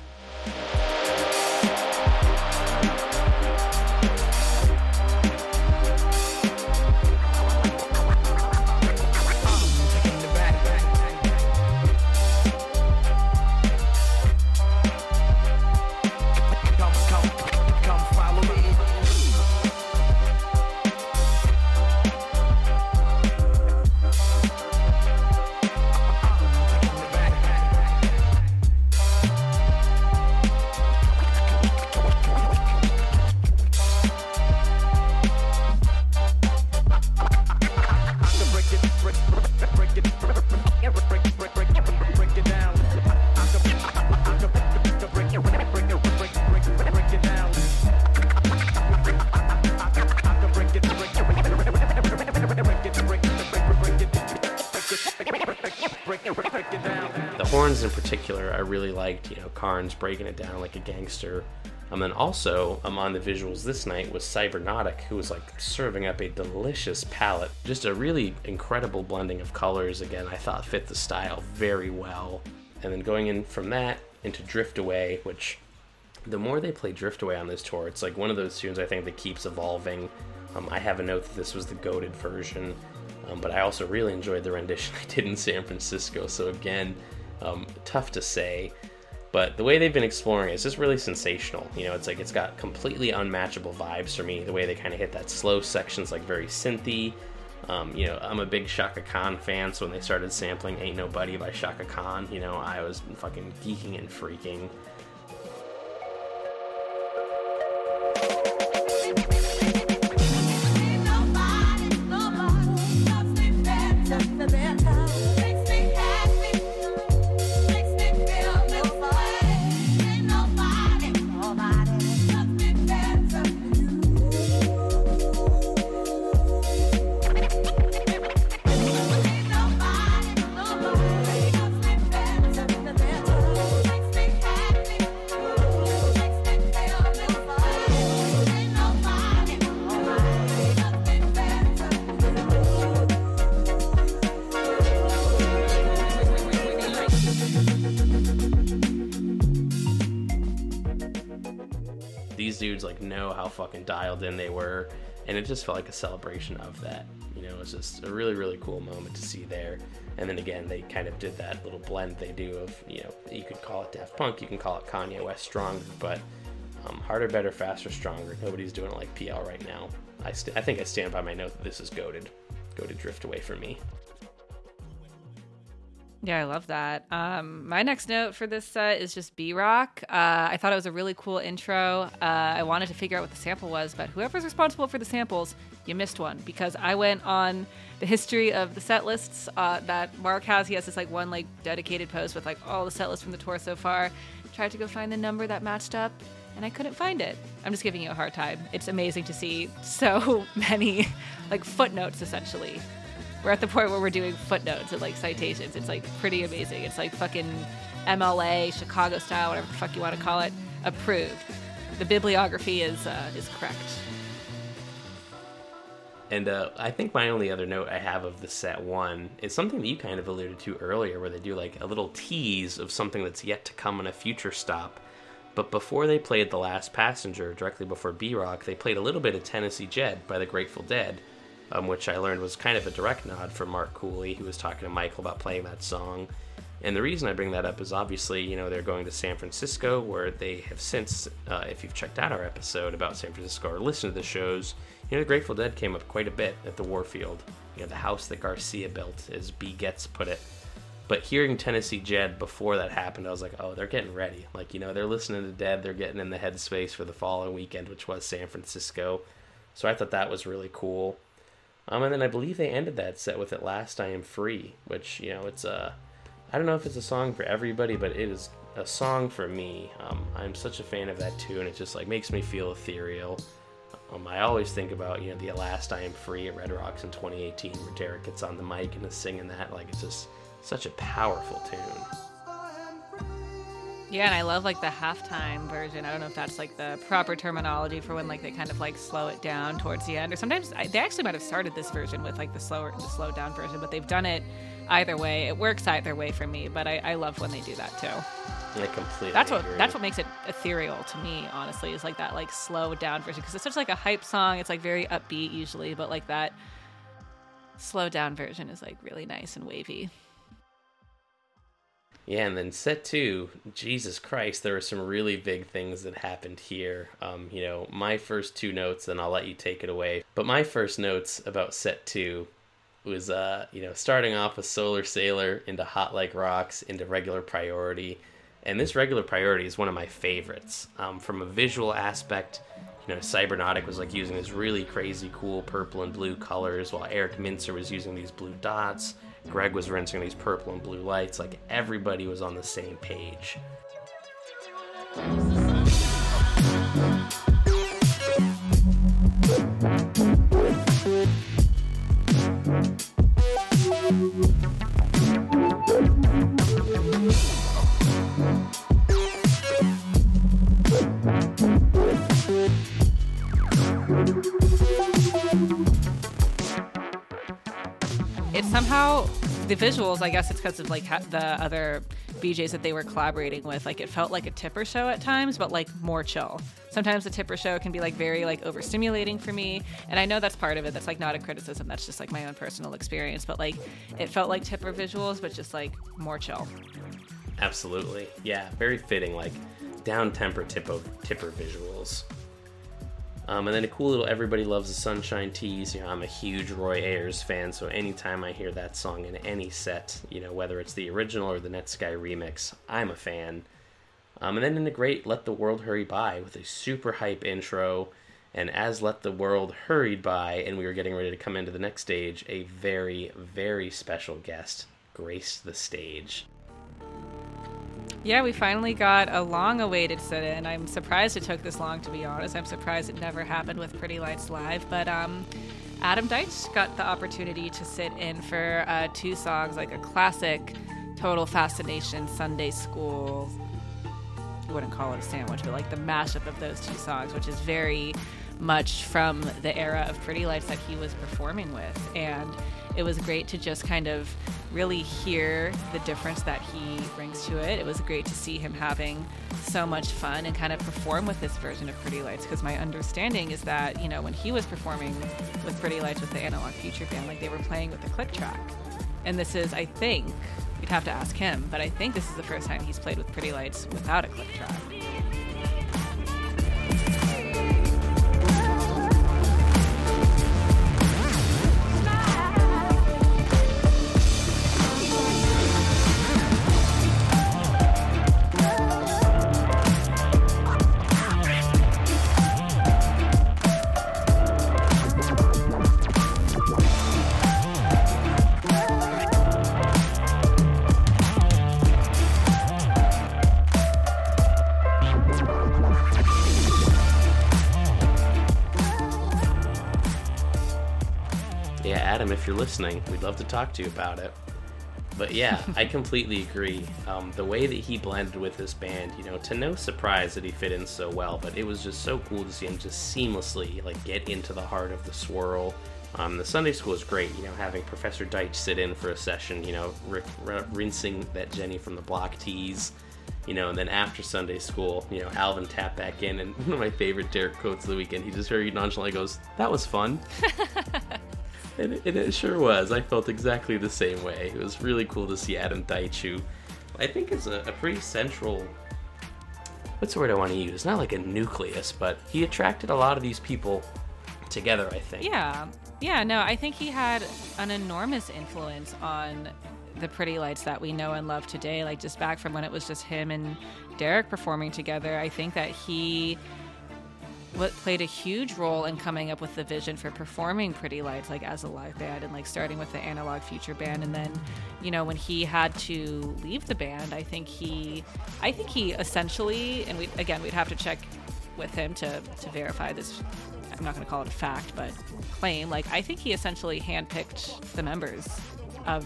I really liked, you know, Carnes breaking it down like a gangster. And then also among the visuals this night was Cybernautic, who was like serving up a delicious palette. Just a really incredible blending of colors, again, I thought fit the style very well. And then going in from that into Drift Away, which the more they play Drift Away on this tour, it's like one of those tunes I think that keeps evolving. Um, I have a note that this was the goated version, um, but I also really enjoyed the rendition I did in San Francisco. So again, Um, tough to say, but the way they've been exploring it is just really sensational. You know, it's like it's got completely unmatchable vibes for me. The way they kind of hit that slow section's like very synthy. Um, you know, I'm a big Chaka Khan fan, so when they started sampling Ain't Nobody by Chaka Khan, you know, I was fucking geeking and freaking. Like know how fucking dialed in they were, and it just felt like a celebration of that. You know, it's just a really really cool moment to see there. And then again, they kind of did that little blend they do of, you know, you could call it Daft Punk, you can call it Kanye West stronger, but um, harder, better, faster, stronger. Nobody's doing it like P L right now. I st- I think I stand by my note that this is goated, goated Drift Away for me. Yeah, I love that. Um, my next note for this set is just B-Rock. Uh, I thought it was a really cool intro. Uh, I wanted to figure out what the sample was, but whoever's responsible for the samples, you missed one, because I went on the history of the set lists uh, that Mark has. He has this like one like dedicated post with like all the set lists from the tour so far. Tried to go find the number that matched up, and I couldn't find it. I'm just giving you a hard time. It's amazing to see so many like footnotes, essentially. We're at the point where we're doing footnotes and like citations. It's like pretty amazing. It's like fucking M L A, Chicago style, whatever the fuck you want to call it, approved. The bibliography is uh, is correct. And uh, I think my only other note I have of the set one is something that you kind of alluded to earlier, where they do like a little tease of something that's yet to come in a future stop. But before they played The Last Passenger, directly before B-Rock, they played a little bit of Tennessee Jed by the Grateful Dead. Um, which I learned was kind of a direct nod from Mark Cooley, who was talking to Michael about playing that song. And the reason I bring that up is obviously, you know, they're going to San Francisco, where they have since, uh, if you've checked out our episode about San Francisco or listened to the shows, you know, the Grateful Dead came up quite a bit at the Warfield. You know, the house that Garcia built, as B. Getz put it. But hearing Tennessee Jed before that happened, I was like, oh, they're getting ready. Like, you know, they're listening to Dead, they're getting in the headspace for the following weekend, which was San Francisco. So I thought that was really cool. Um, and then I believe they ended that set with At Last I Am Free, which, you know, it's a, I don't know if it's a song for everybody, but it is a song for me. Um, I'm such a fan of that too, and it just like makes me feel ethereal. Um, I always think about, you know, the At Last I Am Free at Red Rocks in twenty eighteen, where Derek gets on the mic and is singing that. Like, it's just such a powerful tune. Yeah, and I love like the halftime version. I don't know if that's like the proper terminology for when like they kind of like slow it down towards the end, or sometimes I, they actually might have started this version with like the slower, the slowed down version, but they've done it either way. It works either way for me, but I, I love when they do that too. I completely. That's what agree. That's what makes it ethereal to me, honestly, is like that like slowed down version, because it's such like a hype song. It's like very upbeat usually, but like that slowed down version is like really nice and wavy. Yeah, and then set two, Jesus Christ, there were some really big things that happened here. Um, you know, my first two notes, and I'll let you take it away. But my first notes about set two was, uh, you know, starting off with Solar Sailor into Hot Like Rocks into Regular Priority. And this Regular Priority is one of my favorites. Um, from a visual aspect, you know, Cybernautic was like using these really crazy cool purple and blue colors, while Eric Mincer was using these blue dots. Greg was rinsing these purple and blue lights. Like, everybody was on the same page. It's somehow the visuals, I guess it's because of like ha- the other B Js that they were collaborating with. Like, it felt like a Tipper show at times, but like more chill. Sometimes the Tipper show can be like very like overstimulating for me, and I know that's part of it. That's like not a criticism. That's just like my own personal experience. But like, it felt like Tipper visuals, but just like more chill. Absolutely, yeah, very fitting. Like down temper Tipper Tipper visuals. Um, and then a cool little Everybody Loves the Sunshine tease. You know, I'm a huge Roy Ayers fan, so anytime I hear that song in any set, you know, whether it's the original or the Netsky remix, I'm a fan. Um, and then in the great Let the World Hurry By with a super hype intro, and as Let the World Hurried By and we were getting ready to come into the next stage, a very, very special guest graced the stage. Yeah, we finally got a long-awaited sit-in. I'm surprised it took this long, to be honest. I'm surprised it never happened with Pretty Lights Live. But um, Adam Deitch got the opportunity to sit in for uh, two songs, like a classic Total Fascination Sunday School. I wouldn't call it a sandwich, but like the mashup of those two songs, which is very much from the era of Pretty Lights that he was performing with. And it was great to just kind of really hear the difference that he brings to it. It was great to see him having so much fun and kind of perform with this version of Pretty Lights, because my understanding is that, you know, when he was performing with Pretty Lights with the Analog Future Band, like they were playing with the click track. And this is, I think, you'd have to ask him, but I think this is the first time he's played with Pretty Lights without a click track. Adam, if you're listening, we'd love to talk to you about it. But yeah, I completely agree. Um, the way that he blended with this band, you know, to no surprise that he fit in so well, but it was just so cool to see him just seamlessly, like, get into the heart of the swirl. Um, the Sunday school is great, you know, having Professor Deitch sit in for a session, you know, r- r- rinsing that Jenny from the block tease, you know, and then after Sunday school, you know, Alvin tapped back in, and one of my favorite Derek quotes of the weekend, he just very nonchalantly goes, "That was fun." And it, and it sure was. I felt exactly the same way. It was really cool to see Adam Deitch, who I think is a, a pretty central, what's the word I want to use? Not like a nucleus, but he attracted a lot of these people together, I think. Yeah. Yeah, no, I think he had an enormous influence on the Pretty Lights that we know and love today. Like, just back from when it was just him and Derek performing together, I think that he... what played a huge role in coming up with the vision for performing Pretty Lights, like, as a live band, and like starting with the Analog Future Band. And then, you know, when he had to leave the band, I think he, I think he essentially, and we, again, we'd have to check with him to, to verify this. I'm not going to call it a fact, but claim, like, I think he essentially handpicked the members of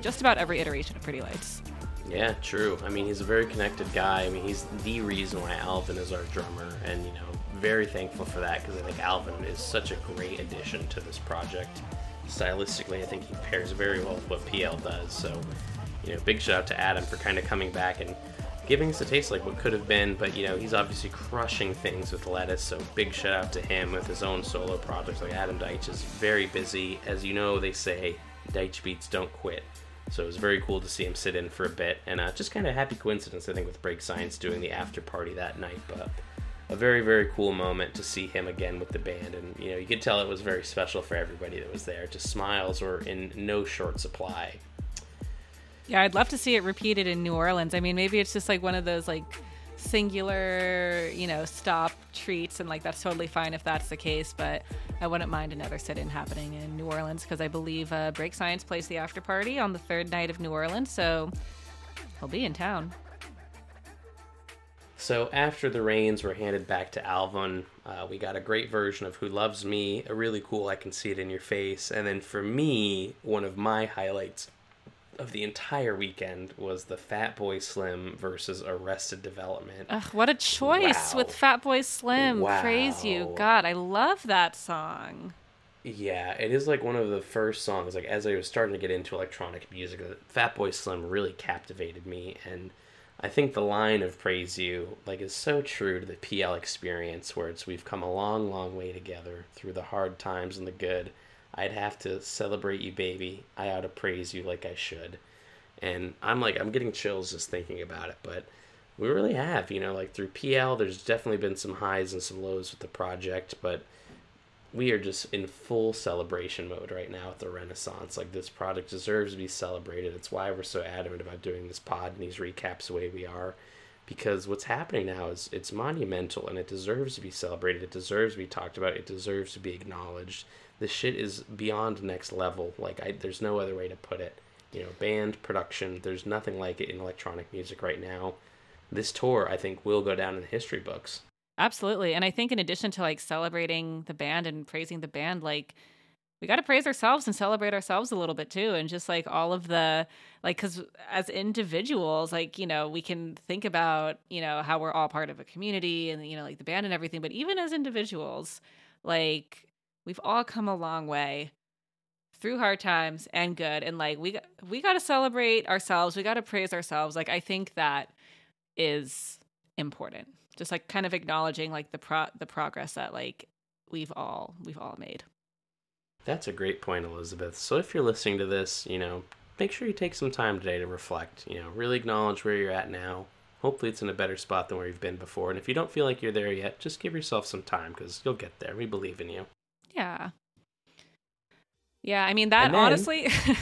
just about every iteration of Pretty Lights. Yeah, true. I mean, he's a very connected guy. I mean, he's the reason why Alvin is our drummer, and, you know, very thankful for that, because I think Alvin is such a great addition to this project. Stylistically, I think he pairs very well with what P L does, so, you know, big shout out to Adam for kind of coming back and giving us a taste like what could have been, but, you know, he's obviously crushing things with Lettuce, so big shout out to him with his own solo projects. Like, Adam Deitch is very busy. As you know, they say, Deitch beats don't quit. So it was very cool to see him sit in for a bit, and uh, just kind of happy coincidence, I think, with Break Science doing the after party that night, but a very, very cool moment to see him again with the band, and, you know, you could tell it was very special for everybody that was there. Just smiles were in no short supply. Yeah, I'd love to see it repeated in New Orleans. I mean, maybe it's just like one of those, like, singular, you know, stop treats, and like that's totally fine if that's the case, but I wouldn't mind another sit-in happening in New Orleans, because I believe uh, Break Science plays the after party on the third night of New Orleans, so he'll be in town. So after the reins were handed back to Alvin, uh, we got a great version of Who Loves Me, a really cool I Can See It In Your Face. And then for me, one of my highlights of the entire weekend was the Fatboy Slim versus Arrested Development. Ugh, what a choice. Wow. With Fatboy Slim. Wow. Praise you. God, I love that song. Yeah, it is like one of the first songs, like as I was starting to get into electronic music, Fatboy Slim really captivated me, and I think the line of Praise You, like, is so true to the P L experience, where it's, we've come a long, long way together through the hard times and the good. I'd have to celebrate you, baby. I ought to praise you like I should. And I'm like, I'm getting chills just thinking about it, but we really have, you know, like through P L, there's definitely been some highs and some lows with the project, but we are just in full celebration mode right now at the Renaissance. Like, this product deserves to be celebrated. It's why we're so adamant about doing this pod and these recaps the way we are, because what's happening now is it's monumental, and it deserves to be celebrated. It deserves to be talked about. It deserves to be acknowledged. This shit is beyond next level. Like, I, there's no other way to put it. You know, band, production, there's nothing like it in electronic music right now. This tour, I think, will go down in the history books. Absolutely. And I think in addition to like celebrating the band and praising the band, like we got to praise ourselves and celebrate ourselves a little bit too. And just like all of the, like, cause as individuals, like, you know, we can think about, you know, how we're all part of a community and, you know, like the band and everything, but even as individuals, like we've all come a long way through hard times and good. And like, we, we got to celebrate ourselves. We got to praise ourselves. Like, I think that is important. Just like kind of acknowledging like the pro- the progress that like we've all we've all made. That's a great point, Elizabeth. So if you're listening to this, you know, make sure you take some time today to reflect, you know, really acknowledge where you're at now. Hopefully it's in a better spot than where you've been before. And if you don't feel like you're there yet, just give yourself some time, because you'll get there. We believe in you. Yeah. Yeah, I mean, that then, honestly, I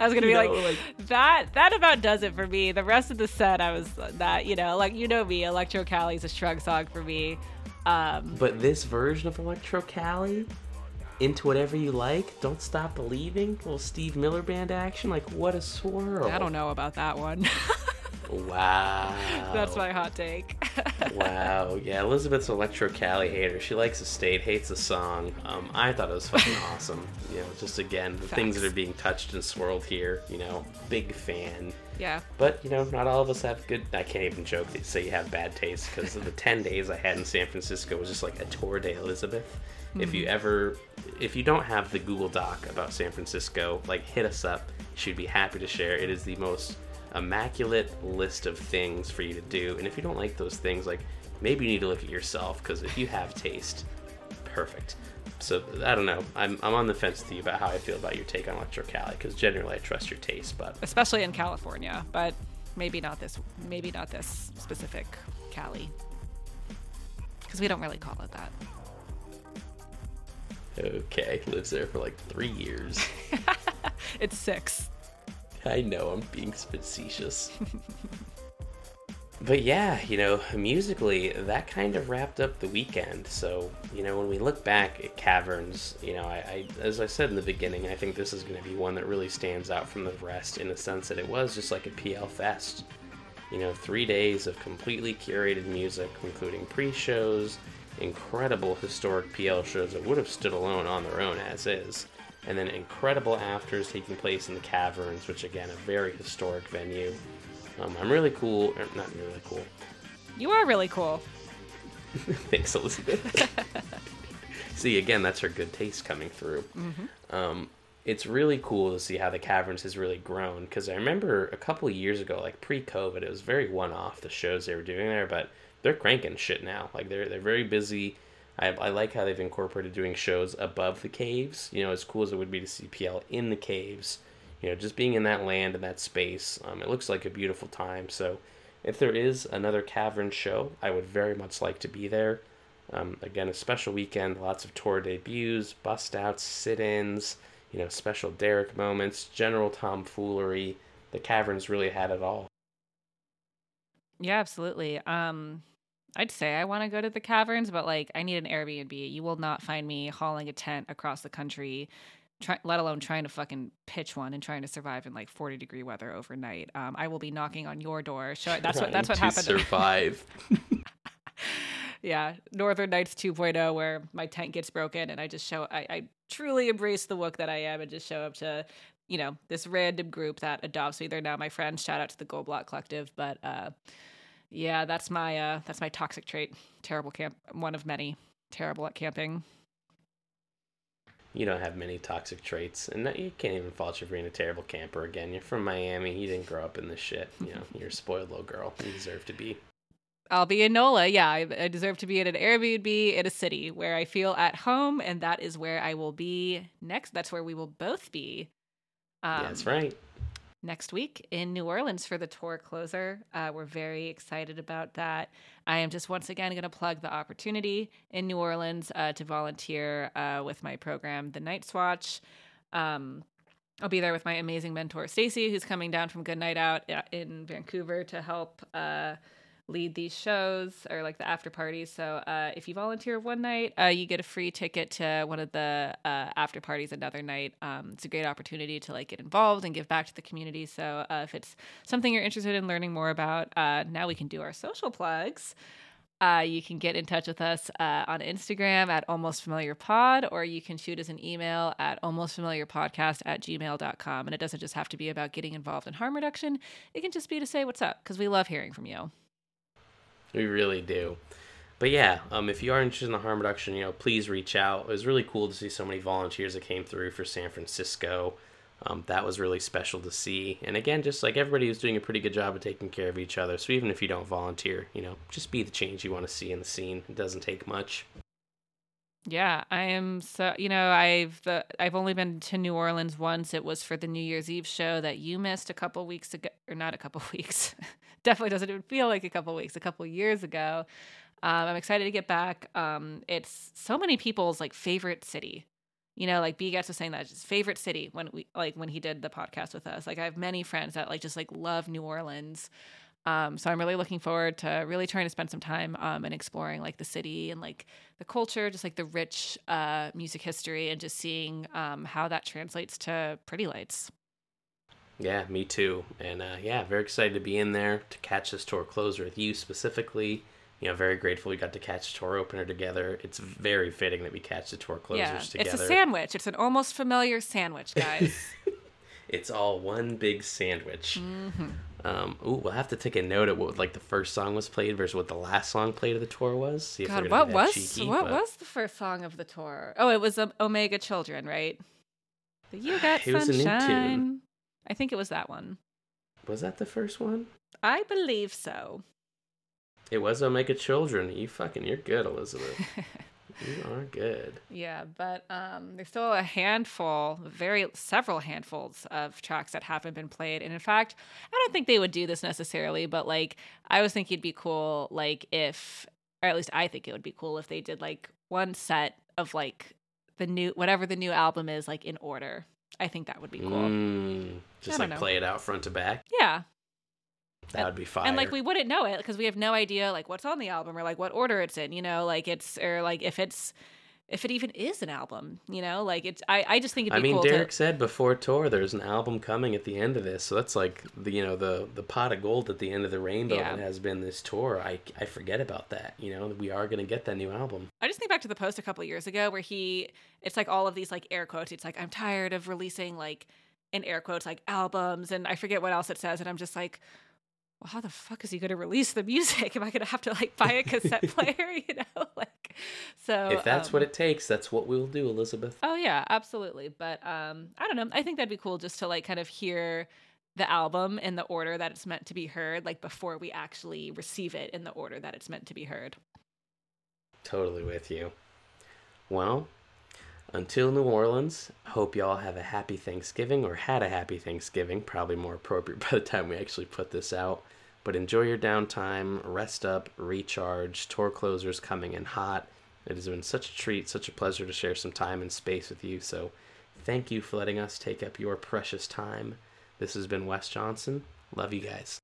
was going to be know, like, like, that That about does it for me. The rest of the set, I was that, you know, like, you know me, Electro Cali is a shrug song for me. Um, but this version of Electro Cali, Into Whatever You Like, Don't Stop Believing, little Steve Miller Band action, like, what a swirl. I don't know about that one. Wow. That's my hot take. Wow. Yeah, Elizabeth's electro Cali hater. She likes a state, hates a song. Um, I thought it was fucking awesome. You know, just again, the Facts. Things that are being touched and swirled here, you know, big fan. Yeah. But, you know, not all of us have good... I can't even joke that say you have bad taste, because the ten days I had in San Francisco was just like a tour de Elizabeth. Mm-hmm. If you ever... If you don't have the Google Doc about San Francisco, like, hit us up. She'd be happy to share. It is the most... immaculate list of things for you to do, and if you don't like those things, like, maybe you need to look at yourself, because if you have taste, perfect. So I don't know, I'm I'm on the fence with you about how I feel about your take on Electro Cali, because generally I trust your taste, but especially in California, but maybe not this maybe not this specific Cali, because we don't really call it that. Okay, lives there for like three years. It's six. I know, I'm being facetious. But yeah, you know, musically, that kind of wrapped up the weekend. So, you know, when we look back at Caverns, you know, I, I as I said in the beginning, I think this is going to be one that really stands out from the rest, in the sense that it was just like a P L fest. You know, three days of completely curated music, including pre-shows, incredible historic P L shows that would have stood alone on their own as is. And then incredible afters taking place in the Caverns, which, again, a very historic venue. Um, I'm really cool. Er, not really cool. You are really cool. Thanks, Elizabeth. See, again, that's her good taste coming through. Mm-hmm. Um, it's really cool to see how the Caverns has really grown, because I remember a couple of years ago, like pre-COVID, it was very one-off, the shows they were doing there, but they're cranking shit now. Like, they're they're very busy. I, I like how they've incorporated doing shows above the caves, you know, as cool as it would be to see P L in the caves, you know, just being in that land and that space. Um, it looks like a beautiful time. So if there is another Cavern show, I would very much like to be there. Um, again, a special weekend, lots of tour debuts, bust outs, sit-ins, you know, special Derek moments, general tomfoolery. The Caverns really had it all. Yeah, absolutely. Um... I'd say I want to go to the Caverns, but, like, I need an Airbnb. You will not find me hauling a tent across the country, try, let alone trying to fucking pitch one and trying to survive in, like, forty-degree weather overnight. Um, I will be knocking on your door. Show, that's what that's what happened. Survive. Yeah, Northern Nights two point oh, where my tent gets broken and I just show – I truly embrace the wook that I am and just show up to – you know, this random group that adopts me. They're now my friends. Shout out to the Gold Block Collective, but – uh yeah, that's my uh, that's my toxic trait. Terrible camp, one of many. Terrible at camping. You don't have many toxic traits, and you can't even fault you for being a terrible camper. Again, you're from Miami. You didn't grow up in this shit. You know, you're a spoiled little girl. You deserve to be. I'll be in NOLA. Yeah, I deserve to be in an Airbnb in a city where I feel at home, and that is where I will be next. That's where we will both be. Um, yeah, that's right. Next week in New Orleans for the tour closer. Uh, we're very excited about that. I am just once again going to plug the opportunity in New Orleans uh, to volunteer uh, with my program, The Night Swatch. Um, I'll be there with my amazing mentor, Stacey, who's coming down from Good Night Out in Vancouver to help uh, lead these shows, or like the after parties. So uh, if you volunteer one night, uh, you get a free ticket to one of the uh, after parties another night. Um, it's a great opportunity to like get involved and give back to the community. So uh, if it's something you're interested in learning more about, uh, now we can do our social plugs. Uh, you can get in touch with us uh, on Instagram at Almost Familiar Pod, or you can shoot us an email at almost familiar podcast at gmail dot com. And it doesn't just have to be about getting involved in harm reduction. It can just be to say what's up, because we love hearing from you. We really do. But yeah, um, if you are interested in the harm reduction, you know, please reach out. It was really cool to see so many volunteers that came through for San Francisco. Um, that was really special to see. And again, just like everybody was doing a pretty good job of taking care of each other. So even if you don't volunteer, you know, just be the change you want to see in the scene. It doesn't take much. Yeah, I am so, you know, I've the, I've only been to New Orleans once. It was for the New Year's Eve show that you missed a couple weeks ago, or not a couple weeks. Definitely doesn't even feel like a couple weeks, a couple years ago. Um, I'm excited to get back. Um, it's so many people's like favorite city. You know, like B. Getz was saying that it's his favorite city when we like when he did the podcast with us. Like I have many friends that like just like love New Orleans. Um, so I'm really looking forward to really trying to spend some time um, and exploring like the city and like the culture, just like the rich uh, music history, and just seeing um, how that translates to Pretty Lights. Yeah, me too. And uh, yeah, very excited to be in there to catch this tour closer with you specifically. You know, very grateful we got to catch the tour opener together. It's very fitting that we catch the tour closers yeah, together. It's a sandwich. It's an almost familiar sandwich, guys. It's all one big sandwich. Mm-hmm. Um, ooh, we'll have to take a note at what like the first song was played versus what the last song played of the tour was. See if God, we're what was cheeky, what but... was the first song of the tour? Oh, it was um, Omega Children, right? The You Got Sunshine. It was a new tune. I think it was that one. Was that the first one? I believe so. It was Omega Children. You fucking, you're good, Elizabeth. You are good. Yeah, but um, there's still a handful, very several handfuls of tracks that haven't been played. And in fact, I don't think they would do this necessarily, but like I was thinking it'd be cool, like if, or at least I think it would be cool if they did like one set of like the new, whatever the new album is, like in order. I think that would be cool. Mm, just like know. Play it out front to back. Yeah. That would be fire. And like we wouldn't know it because we have no idea like what's on the album or like what order it's in, you know, like it's or like if it's if it even is an album, you know, like it's I, I just think it'd be cool. I mean, cool Derek to... said before tour there's an album coming at the end of this. So that's like the you know, the the pot of gold at the end of the rainbow yeah. that has been this tour. I I forget about that. You know, we are gonna get that new album. I just think back to the post a couple of years ago where he it's like all of these like air quotes. It's like I'm tired of releasing like in air quotes like albums and I forget what else it says and I'm just like well, how the fuck is he going to release the music? Am I going to have to like buy a cassette player? You know, like so. If that's um, what it takes, that's what we'll do, Elizabeth. Oh yeah, absolutely. But um, I don't know. I think that'd be cool just to like kind of hear the album in the order that it's meant to be heard, like before we actually receive it in the order that it's meant to be heard. Totally with you. Well, until New Orleans, hope y'all have a happy Thanksgiving or had a happy Thanksgiving, probably more appropriate by the time we actually put this out. But enjoy your downtime, rest up, recharge, tour closers coming in hot. It has been such a treat, such a pleasure to share some time and space with you. So thank you for letting us take up your precious time. This has been Wes Johnson. Love you guys.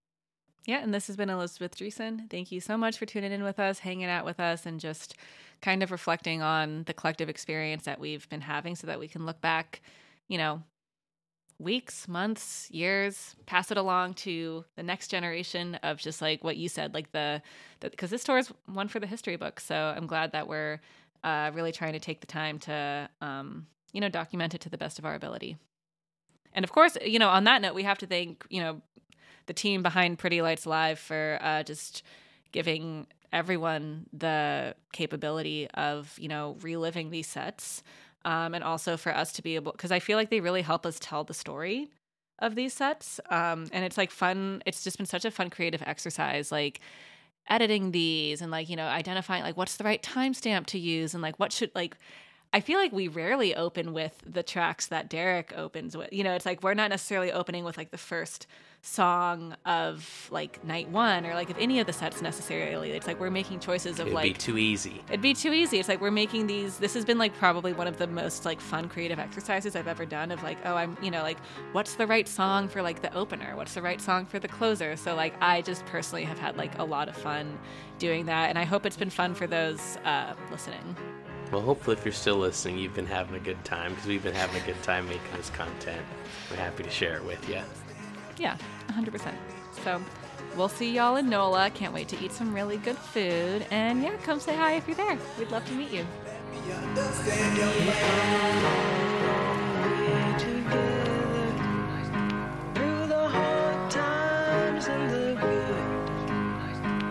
Yeah, and this has been Elizabeth Dreesen. Thank you so much for tuning in with us, hanging out with us, and just kind of reflecting on the collective experience that we've been having so that we can look back, you know, weeks, months, years, pass it along to the next generation of just like what you said, like the, because this tour is one for the history book. So I'm glad that we're uh, really trying to take the time to, um, you know, document it to the best of our ability. And of course, you know, on that note, we have to thank, you know, the team behind Pretty Lights Live for uh, just giving everyone the capability of, you know, reliving these sets. Um, and also for us to be able, because I feel like they really help us tell the story of these sets. Um, and it's like fun. It's just been such a fun creative exercise, like editing these and like, you know, identifying like what's the right timestamp to use and like what should like, I feel like we rarely open with the tracks that Derek opens with. You know, it's like we're not necessarily opening with like the first song of like night one or like of any of the sets necessarily. It's like we're making choices of it'd like... It'd be too easy. It'd be too easy. It's like we're making these... This has been like probably one of the most like fun creative exercises I've ever done of like, oh, I'm, you know, like what's the right song for like the opener? What's the right song for the closer? So like I just personally have had like a lot of fun doing that and I hope it's been fun for those uh, listening. Well, hopefully if you're still listening, you've been having a good time because we've been having a good time making this content. We're happy to share it with you. Yeah, one hundred percent. So we'll see y'all in NOLA. Can't wait to eat some really good food. And yeah, come say hi if you're there. We'd love to meet you. Let me understand your way. Together, through the hard times and the good,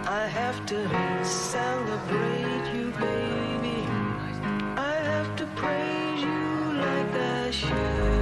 I have to celebrate you, baby. To praise you like I should.